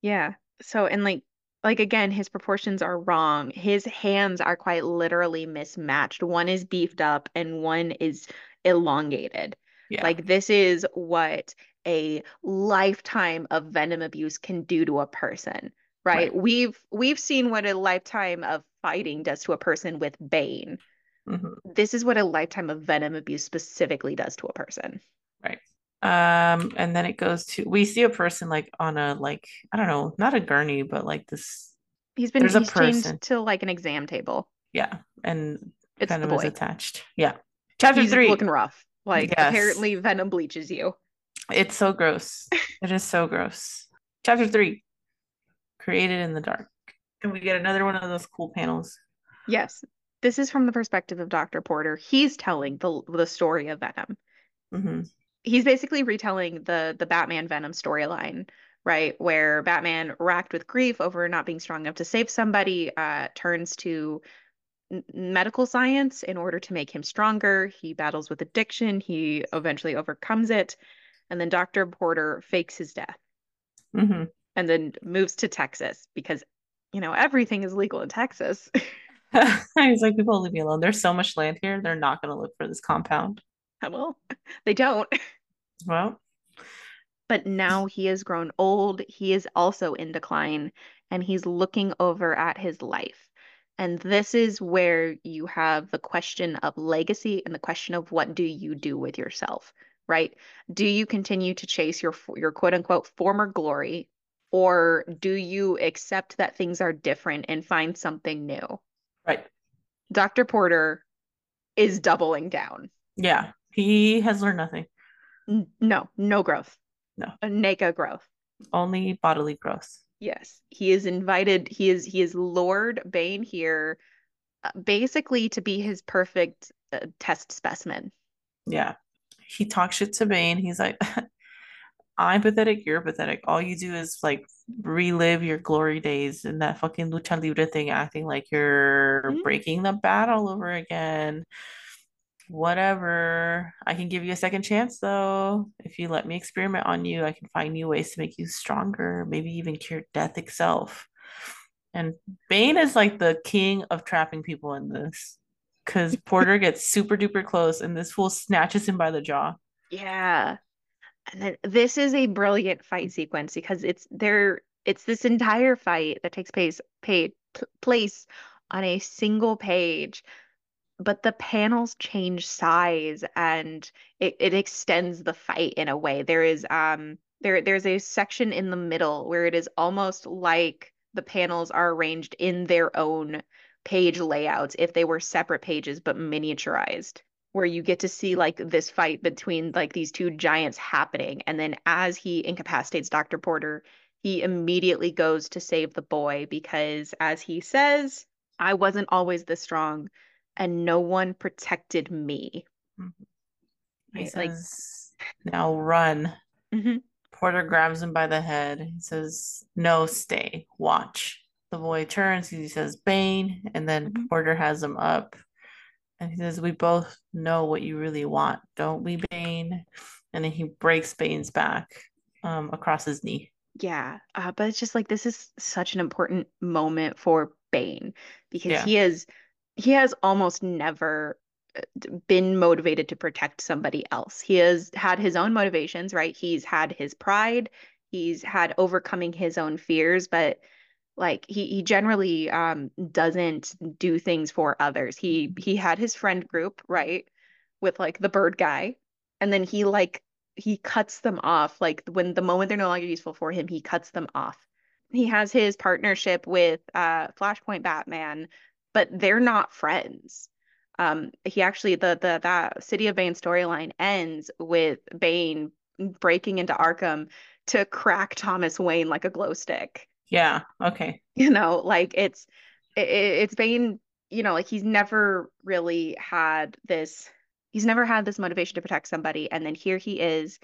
Yeah. So, and like, like again, his proportions are wrong. His hands are quite literally mismatched. One is beefed up and one is elongated. Yeah. Like, this is what a lifetime of Venom abuse can do to a person, right? right? We've we've seen what a lifetime of fighting does to a person with Bane. Mm-hmm. This is what a lifetime of Venom abuse specifically does to a person. Right. Um, and then it goes to, we see a person like on a, like, I don't know, not a gurney, but like this. He's been there's he's a person. changed to like an exam table. Yeah. And it's Venom is attached. Yeah. Chapter he's three. He's looking rough. Like, yes. Apparently Venom bleaches you. It's so gross. It is so gross. Chapter three. Created in the dark. And we get another one of those cool panels. Yes. This is from the perspective of Doctor Porter. He's telling the the story of Venom. Mm-hmm. He's basically retelling the the Batman Venom storyline, right? Where Batman, racked with grief over not being strong enough to save somebody, uh, turns to n- medical science in order to make him stronger. He battles with addiction. He eventually overcomes it. And then Doctor Porter fakes his death. Mm-hmm. And then moves to Texas because, you know, everything is legal in Texas. He's like, people leave me alone. There's so much land here. They're not going to look for this compound. Well, they don't. Well. But now he has grown old. He is also in decline. And he's looking over at his life. And this is where you have the question of legacy and the question of what do you do with yourself, right? Do you continue to chase your your quote-unquote former glory? Or do you accept that things are different and find something new? Right. Doctor Porter is doubling down. Yeah. He has learned nothing. No, no growth. No. Naka growth. Only bodily growth. Yes. He is invited. He is, he is Lord Bane here uh, basically to be his perfect uh, test specimen. Yeah. He talks shit to Bane. He's like, I'm pathetic. You're pathetic. All you do is like relive your glory days and that fucking lucha libre thing, acting like you're mm-hmm. breaking the bat all over again. Whatever. I can give you a second chance though. If you let me experiment on you, I can find new ways to make you stronger, maybe even cure death itself. And Bane is like the king of trapping people in this, because Porter gets super duper close and this fool snatches him by the jaw. Yeah. And then this is a brilliant fight sequence because it's there. It's this entire fight that takes place, paid, p- place on a single page, but the panels change size and it, it extends the fight in a way. There is um there there's a section in the middle where it is almost like the panels are arranged in their own page layouts if they were separate pages but miniaturized, where you get to see like this fight between like these two giants happening. And then as he incapacitates Doctor Porter, he immediately goes to save the boy because, as he says, I wasn't always this strong and no one protected me. He right? says, like, now run. Mm-hmm. Porter grabs him by the head. He says, no, stay, watch. The boy turns, he says, Bane. And then mm-hmm. Porter has him up. And he says, we both know what you really want, don't we, Bane? And then he breaks Bane's back um, across his knee. Yeah. Uh, but it's just like, this is such an important moment for Bane because yeah. he is, he has almost never been motivated to protect somebody else. He has had his own motivations, right? He's had his pride. He's had overcoming his own fears, but Like he he generally um, doesn't do things for others. He he had his friend group, right, with like the bird guy, and then he like he cuts them off. Like when the moment they're no longer useful for him, he cuts them off. He has his partnership with uh, Flashpoint Batman, but they're not friends. Um, he actually the the that City of Bane storyline ends with Bane breaking into Arkham to crack Thomas Wayne like a glow stick. Yeah. Okay. You know, like it's, it, it's Bane, you know, like he's never really had this he's never had this motivation to protect somebody, and then here he is.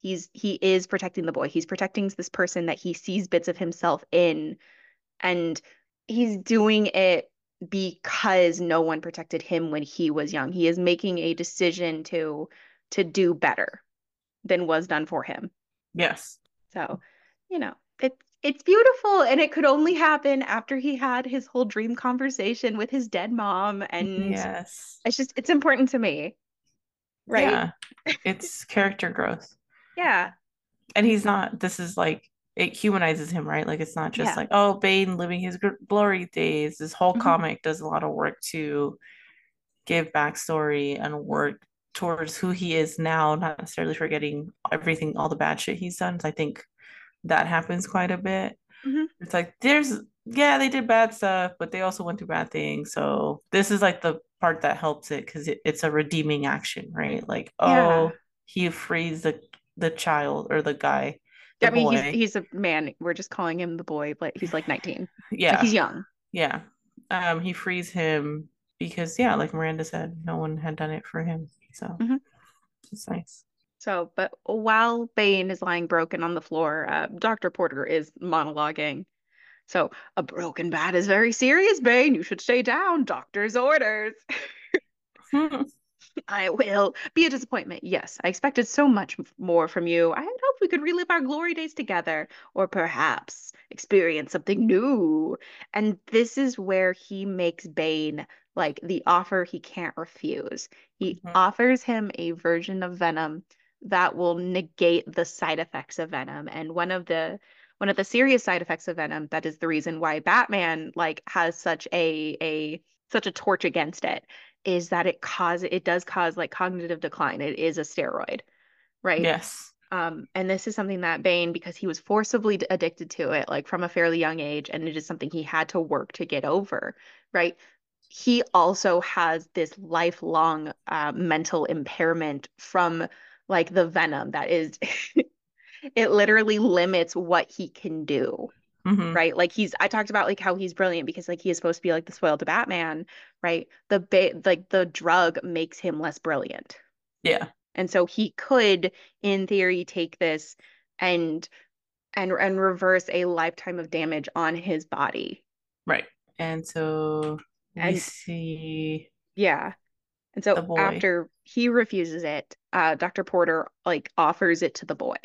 He's he is protecting the boy. He's protecting this person that he sees bits of himself in, and he's doing it because no one protected him when he was young. He is making a decision to to do better than was done for him. Yes. So, you know, it it's beautiful, and it could only happen after he had his whole dream conversation with his dead mom, and yes, it's just it's important to me. Right? Yeah. It's character growth. Yeah. And he's not, this is like, it humanizes him, right? Like, it's not just yeah. like, oh, Bane living his glory days. This whole mm-hmm. comic does a lot of work to give backstory and work towards who he is now, not necessarily forgetting everything, all the bad shit he's done. So I think that happens quite a bit. Mm-hmm. It's like, there's, yeah, they did bad stuff, but they also went through bad things. So this is like the part that helps it, because it, it's a redeeming action, right? Like, yeah. oh, he frees the the child or the guy. The I mean, he's, he's a man. We're just calling him the boy, but he's like nineteen. Yeah. So he's young. Yeah. Um, he frees him because, yeah, like Miranda said, no one had done it for him. So mm-hmm. it's nice. So, but while Bane is lying broken on the floor, uh, Doctor Porter is monologuing. So, a broken bat is very serious, Bane. You should stay down. Doctor's orders. hmm. I will be a disappointment. Yes, I expected so much more from you. I had hoped we could relive our glory days together, or perhaps experience something new. And this is where he makes Bane like the offer he can't refuse. He mm-hmm. offers him a version of Venom that will negate the side effects of Venom. And one of the one of the serious side effects of Venom, that is the reason why Batman like has such a a such a torch against it, is that it cause it does cause like cognitive decline. It is a steroid, right? Yes. Um, and this is something that Bane, because he was forcibly addicted to it, like from a fairly young age, and it is something he had to work to get over, right? He also has this lifelong uh, mental impairment from like the venom that is, it literally limits what he can do. Mm-hmm. Right. Like he's I talked about like how he's brilliant because like he is supposed to be like the spoiled Batman. Right. The ba- like the drug makes him less brilliant. Yeah. And so he could, in theory, take this and and and reverse a lifetime of damage on his body. Right. And so we and, see. Yeah. And so after he refuses it, uh, Doctor Porter like offers it to the boy.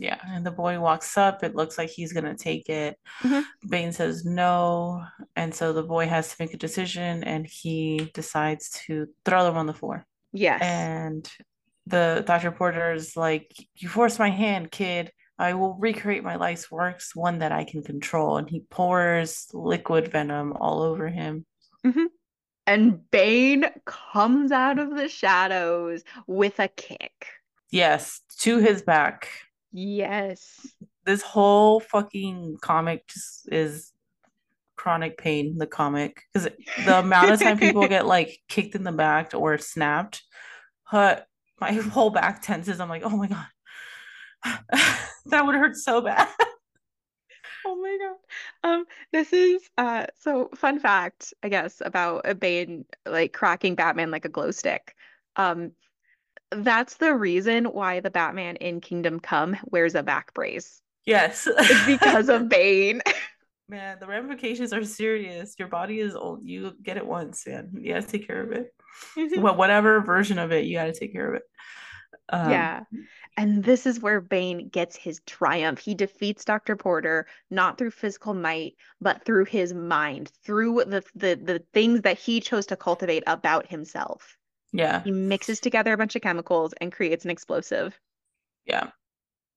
Yeah, and the boy walks up. It looks like he's going to take it. Mm-hmm. Bane says no, and so the boy has to make a decision, and he decides to throw them on the floor. Yes. And the Doctor Porter is like, you forced my hand, kid. I will recreate my life's works, one that I can control. And he pours liquid venom all over him. Mm-hmm. And Bane comes out of the shadows with a kick. Yes, to his back. Yes. This whole fucking comic just is chronic pain, the comic. Because the amount of time people get like kicked in the back or snapped, uh, my whole back tenses. I'm like, oh my God. That would hurt so bad. Oh my God. Um, this is, uh, so fun fact, I guess, about Bane like cracking Batman like a glow stick. Um, That's the reason why the Batman in Kingdom Come wears a back brace. Yes. It's because of Bane. Man, the ramifications are serious. Your body is old. You get it once, man. You got to take care of it. Well, whatever version of it, you got to take care of it. Um, yeah. And this is where Bane gets his triumph. He defeats Doctor Porter, not through physical might, but through his mind, through the the, the things that he chose to cultivate about himself. Yeah. He mixes together a bunch of chemicals and creates an explosive. Yeah.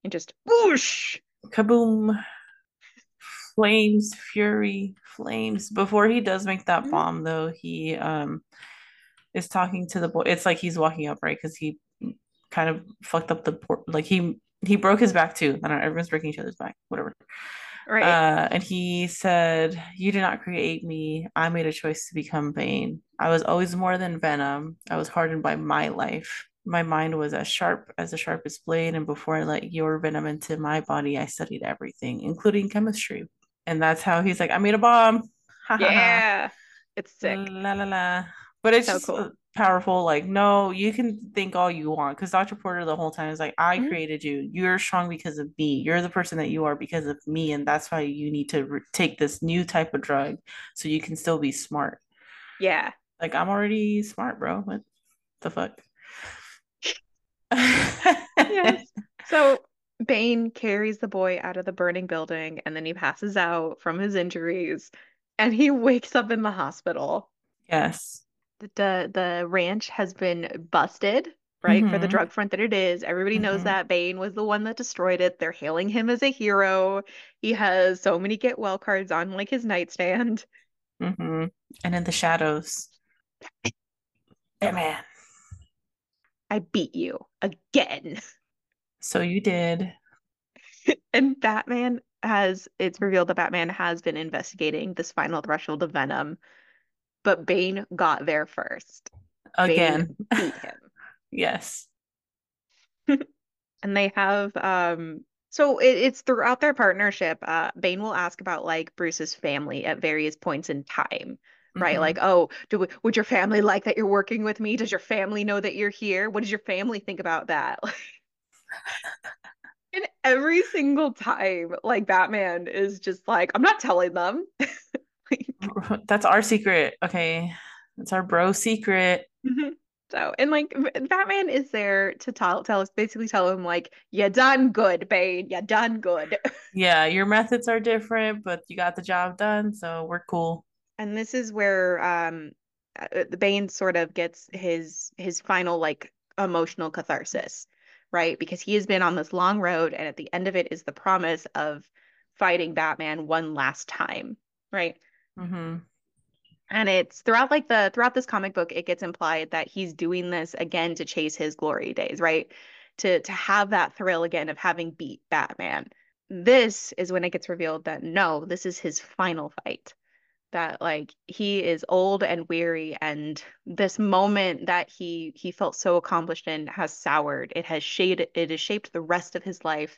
And just whoosh! Kaboom. Flames, fury, flames. Before he does make that mm-hmm. bomb, though, he um is talking to the boy. It's like he's walking up, right? Because he kind of fucked up the port. Like he he broke his back too. I don't know. Everyone's breaking each other's back. Whatever. Right. Uh, and he said, you did not create me. I made a choice to become Bane. I was always more than venom. I was hardened by my life. My mind was as sharp as the sharpest blade. And before I let your venom into my body, I studied everything, including chemistry. And that's how he's like, I made a bomb. Ha, yeah. Ha, ha. It's sick. La la la. But it's so just cool. Powerful. Like, no, you can think all you want, because Doctor Porter the whole time is like, I mm-hmm. created you. You're strong because of me. You're the person that you are because of me, and that's why you need to re- take this new type of drug so you can still be smart. Yeah. Like, I'm already smart, bro. What the fuck? Yes. So Bane carries the boy out of the burning building, and then he passes out from his injuries, and he wakes up in the hospital. Yes. The the ranch has been busted, right, mm-hmm. for the drug front that it is. Everybody mm-hmm. knows that Bane was the one that destroyed it. They're hailing him as a hero. He has so many get well cards on, like, his nightstand. Mm-hmm. And in the shadows, Batman, I beat you again. So you did. And Batman has, it's revealed that Batman has been investigating this final threshold of Venom. But Bane got there first. Again. Bane beat him. Yes. And they have, um, so it, it's throughout their partnership, uh, Bane will ask about, like, Bruce's family at various points in time, right? Mm-hmm. Like, oh, do we, would your family like that you're working with me? Does your family know that you're here? What does your family think about that? And every single time, like, Batman is just like, I'm not telling them. That's our secret. Okay, that's our bro secret. Mm-hmm. So, and, like, Batman is there to tell tell us, basically tell him, like, you done good, Bane, you done good. Yeah, your methods are different, but you got the job done, so we're cool. And this is where um the Bane sort of gets his his final, like, emotional catharsis, right? Because he has been on this long road, and at the end of it is the promise of fighting Batman one last time, right? Mm-hmm. And it's throughout, like, the throughout this comic book, it gets implied that he's doing this again to chase his glory days, right? To to have that thrill again of having beat Batman. This is when it gets revealed that no, this is his final fight. That, like, he is old and weary, and this moment that he he felt so accomplished in has soured. It has shaded. It has shaped the rest of his life,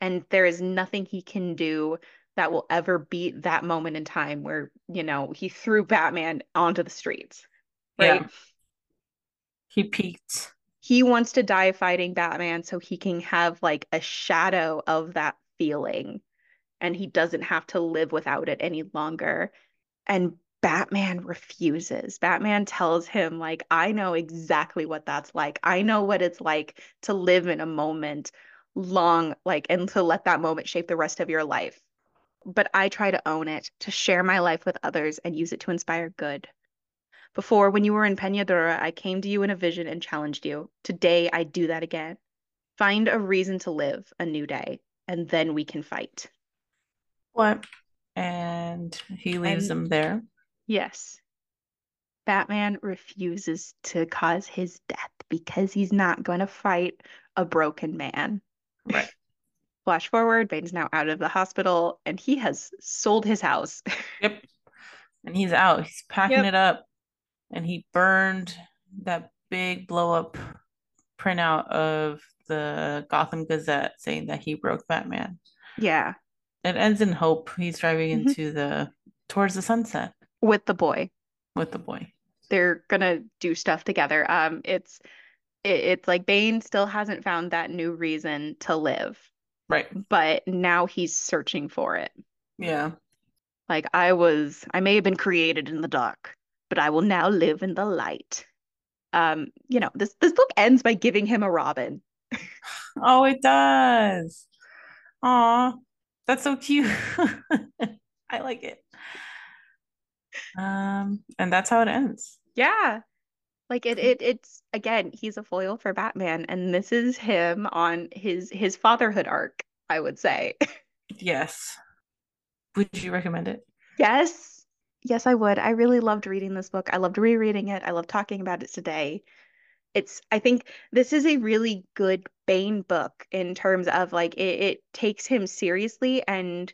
and there is nothing he can do that will ever beat that moment in time where, you know, he threw Batman onto the streets, right? Yeah. He peaked. He wants to die fighting Batman so he can have, like, a shadow of that feeling, and he doesn't have to live without it any longer. And Batman refuses. Batman tells him, like, I know exactly what that's like. I know what it's like to live in a moment long, like, and to let that moment shape the rest of your life. But I try to own it, to share my life with others and use it to inspire good. Before, when you were in Peña Duro, I came to you in a vision and challenged you. Today, I do that again. Find a reason to live a new day, and then we can fight. What? And he leaves and, them there? Yes. Batman refuses to cause his death because he's not going to fight a broken man. Right. Flash forward, Bane's now out of the hospital, and he has sold his house. Yep. And he's out. He's packing yep. it up. And he burned that big blow-up printout of the Gotham Gazette saying that he broke Batman. Yeah. It ends in hope. He's driving mm-hmm. into the towards the sunset. With the boy. With the boy. They're gonna do stuff together. Um, it's it, it's like Bane still hasn't found that new reason to live. Right. But now he's searching for it. Yeah. Like, I was, I may have been created in the dark, but I will now live in the light. Um, you know, this, this book ends by giving him a robin. Oh, it does. Aw, that's so cute. I like it. Um, and that's how it ends. Yeah. Like, it, it, it's, again, he's a foil for Batman, and this is him on his, his fatherhood arc, I would say. Yes. Would you recommend it? Yes. Yes, I would. I really loved reading this book. I loved rereading it. I loved talking about it today. It's, I think this is a really good Bane book in terms of, like, it, it takes him seriously, and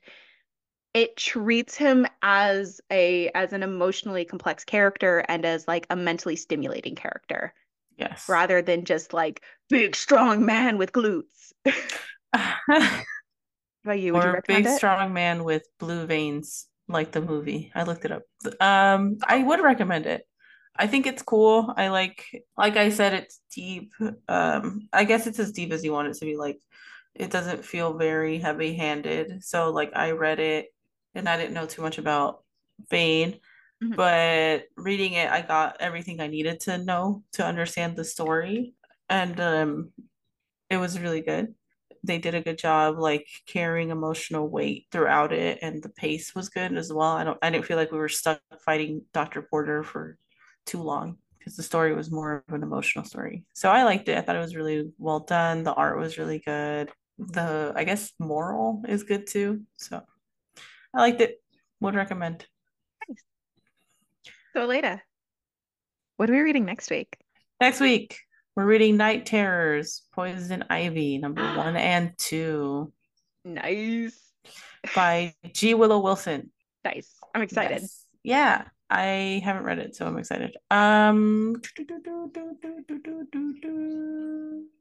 it treats him as a as an emotionally complex character and as, like, a mentally stimulating character. Yes. Rather than just, like, big strong man with glutes. By you, would or you recommend big it? Strong man with blue veins, like the movie. I looked it up. Um, I would recommend it. I think it's cool. I like, like I said, it's deep. Um, I guess it's as deep as you want it to be. Like, it doesn't feel very heavy-handed. So, like, I read it and I didn't know too much about Bane, mm-hmm. but reading it, I got everything I needed to know to understand the story. And um, it was really good. They did a good job, like, carrying emotional weight throughout it, and the pace was good as well. I don't, I didn't feel like we were stuck fighting Doctor Porter for too long, because the story was more of an emotional story. So I liked it. I thought it was really well done. The art was really good. The, I guess, moral is good too. So I liked it. Would recommend. Nice. So, Alaida, what are we reading next week? Next week, we're reading Night Terrors, Poison Ivy, number one and two. Nice. By G. Willow Wilson. Nice. I'm excited. Yes. Yeah. I haven't read it, so I'm excited. Um,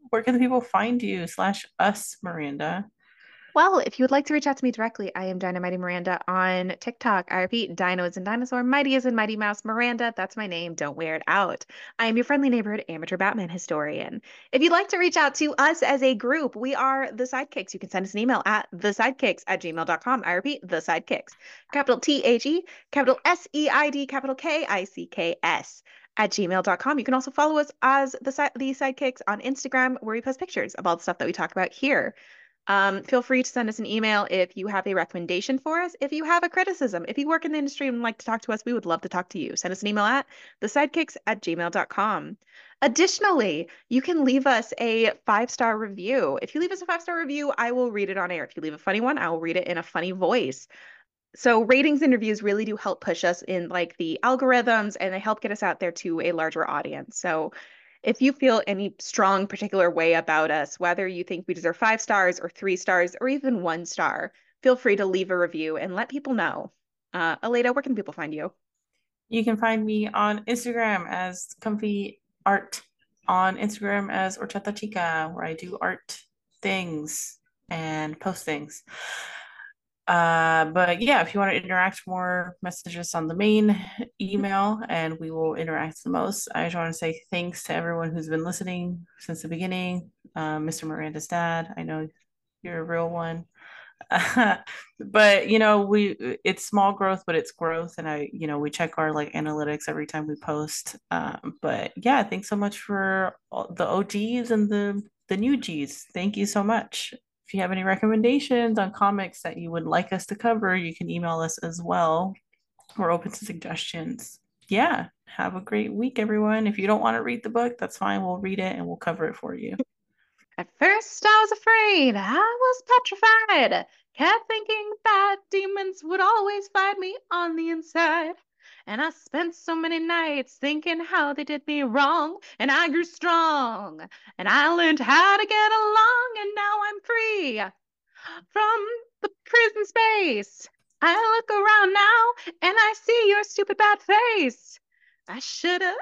where can the people find you slash us, Miranda? Well, if you would like to reach out to me directly, I am Dynamighty Miranda on TikTok. I repeat, Dino is in dinosaur, Mighty is in Mighty Mouse, Miranda, that's my name, don't wear it out. I am your friendly neighborhood amateur Batman historian. If you'd like to reach out to us as a group, we are The Sidekicks. You can send us an email at the sidekicks at gmail dot com. I repeat, The Sidekicks. Capital T H E, capital S E I D, capital K I C K S. At gmail dot com. You can also follow us as The Sidekicks on Instagram, where we post pictures of all the stuff that we talk about here. Um, feel free to send us an email if you have a recommendation for us, if you have a criticism, if you work in the industry and would like to talk to us, we would love to talk to you. Send us an email at the sidekicks at gmail dot com. Additionally, you can leave us a five-star review. If you leave us a five-star review, I will read it on air. If you leave a funny one, I will read it in a funny voice. So ratings and reviews really do help push us in, like, the algorithms, and they help get us out there to a larger audience. So if you feel any strong particular way about us, whether you think we deserve five stars or three stars or even one star, feel free to leave a review and let people know. Uh, Alaida, where can people find you? You can find me on Instagram as Comfy Art, on Instagram as Horchata Chica, where I do art things and post things. Uh, but yeah, if you want to interact more, message us on the main email and we will interact the most. I just want to say thanks to everyone who's been listening since the beginning. Um, Mister Miranda's dad, I know you're a real one, but you know, we, it's small growth, but it's growth. And I, you know, we check our, like, analytics every time we post. Um, but yeah, thanks so much for all the O Gs and the, the new Gs. Thank you so much. If you have any recommendations on comics that you would like us to cover, you can email us as well. We're open to suggestions. Yeah, have a great week, everyone. If you don't want to read the book, that's fine. We'll read it and we'll cover it for you. At first, I was afraid. I was petrified. Kept thinking bad demons would always find me on the inside. And I spent so many nights thinking how they did me wrong. And I grew strong. And I learned how to get along. And now I'm free from the prison space. I look around now and I see your stupid bad face. I should have.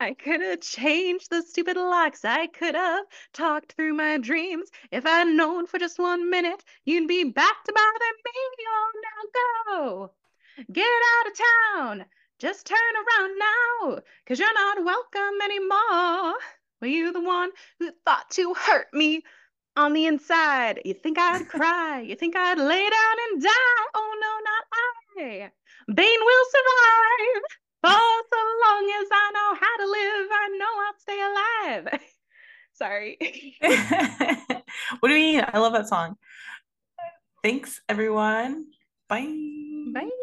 I could have changed the stupid locks. I could have talked through my dreams. If I'd known for just one minute, you'd be back to bother me. Oh, now go. Get out of town. Just turn around now, 'cause you're not welcome anymore. Were you the one who thought you hurt me on the inside? You think I'd cry? You think I'd lay down and die? Oh, no, not I. Bane will survive. Oh, so long as I know how to live, I know I'll stay alive. Sorry. What do you mean? I love that song. Thanks, everyone. Bye. Bye.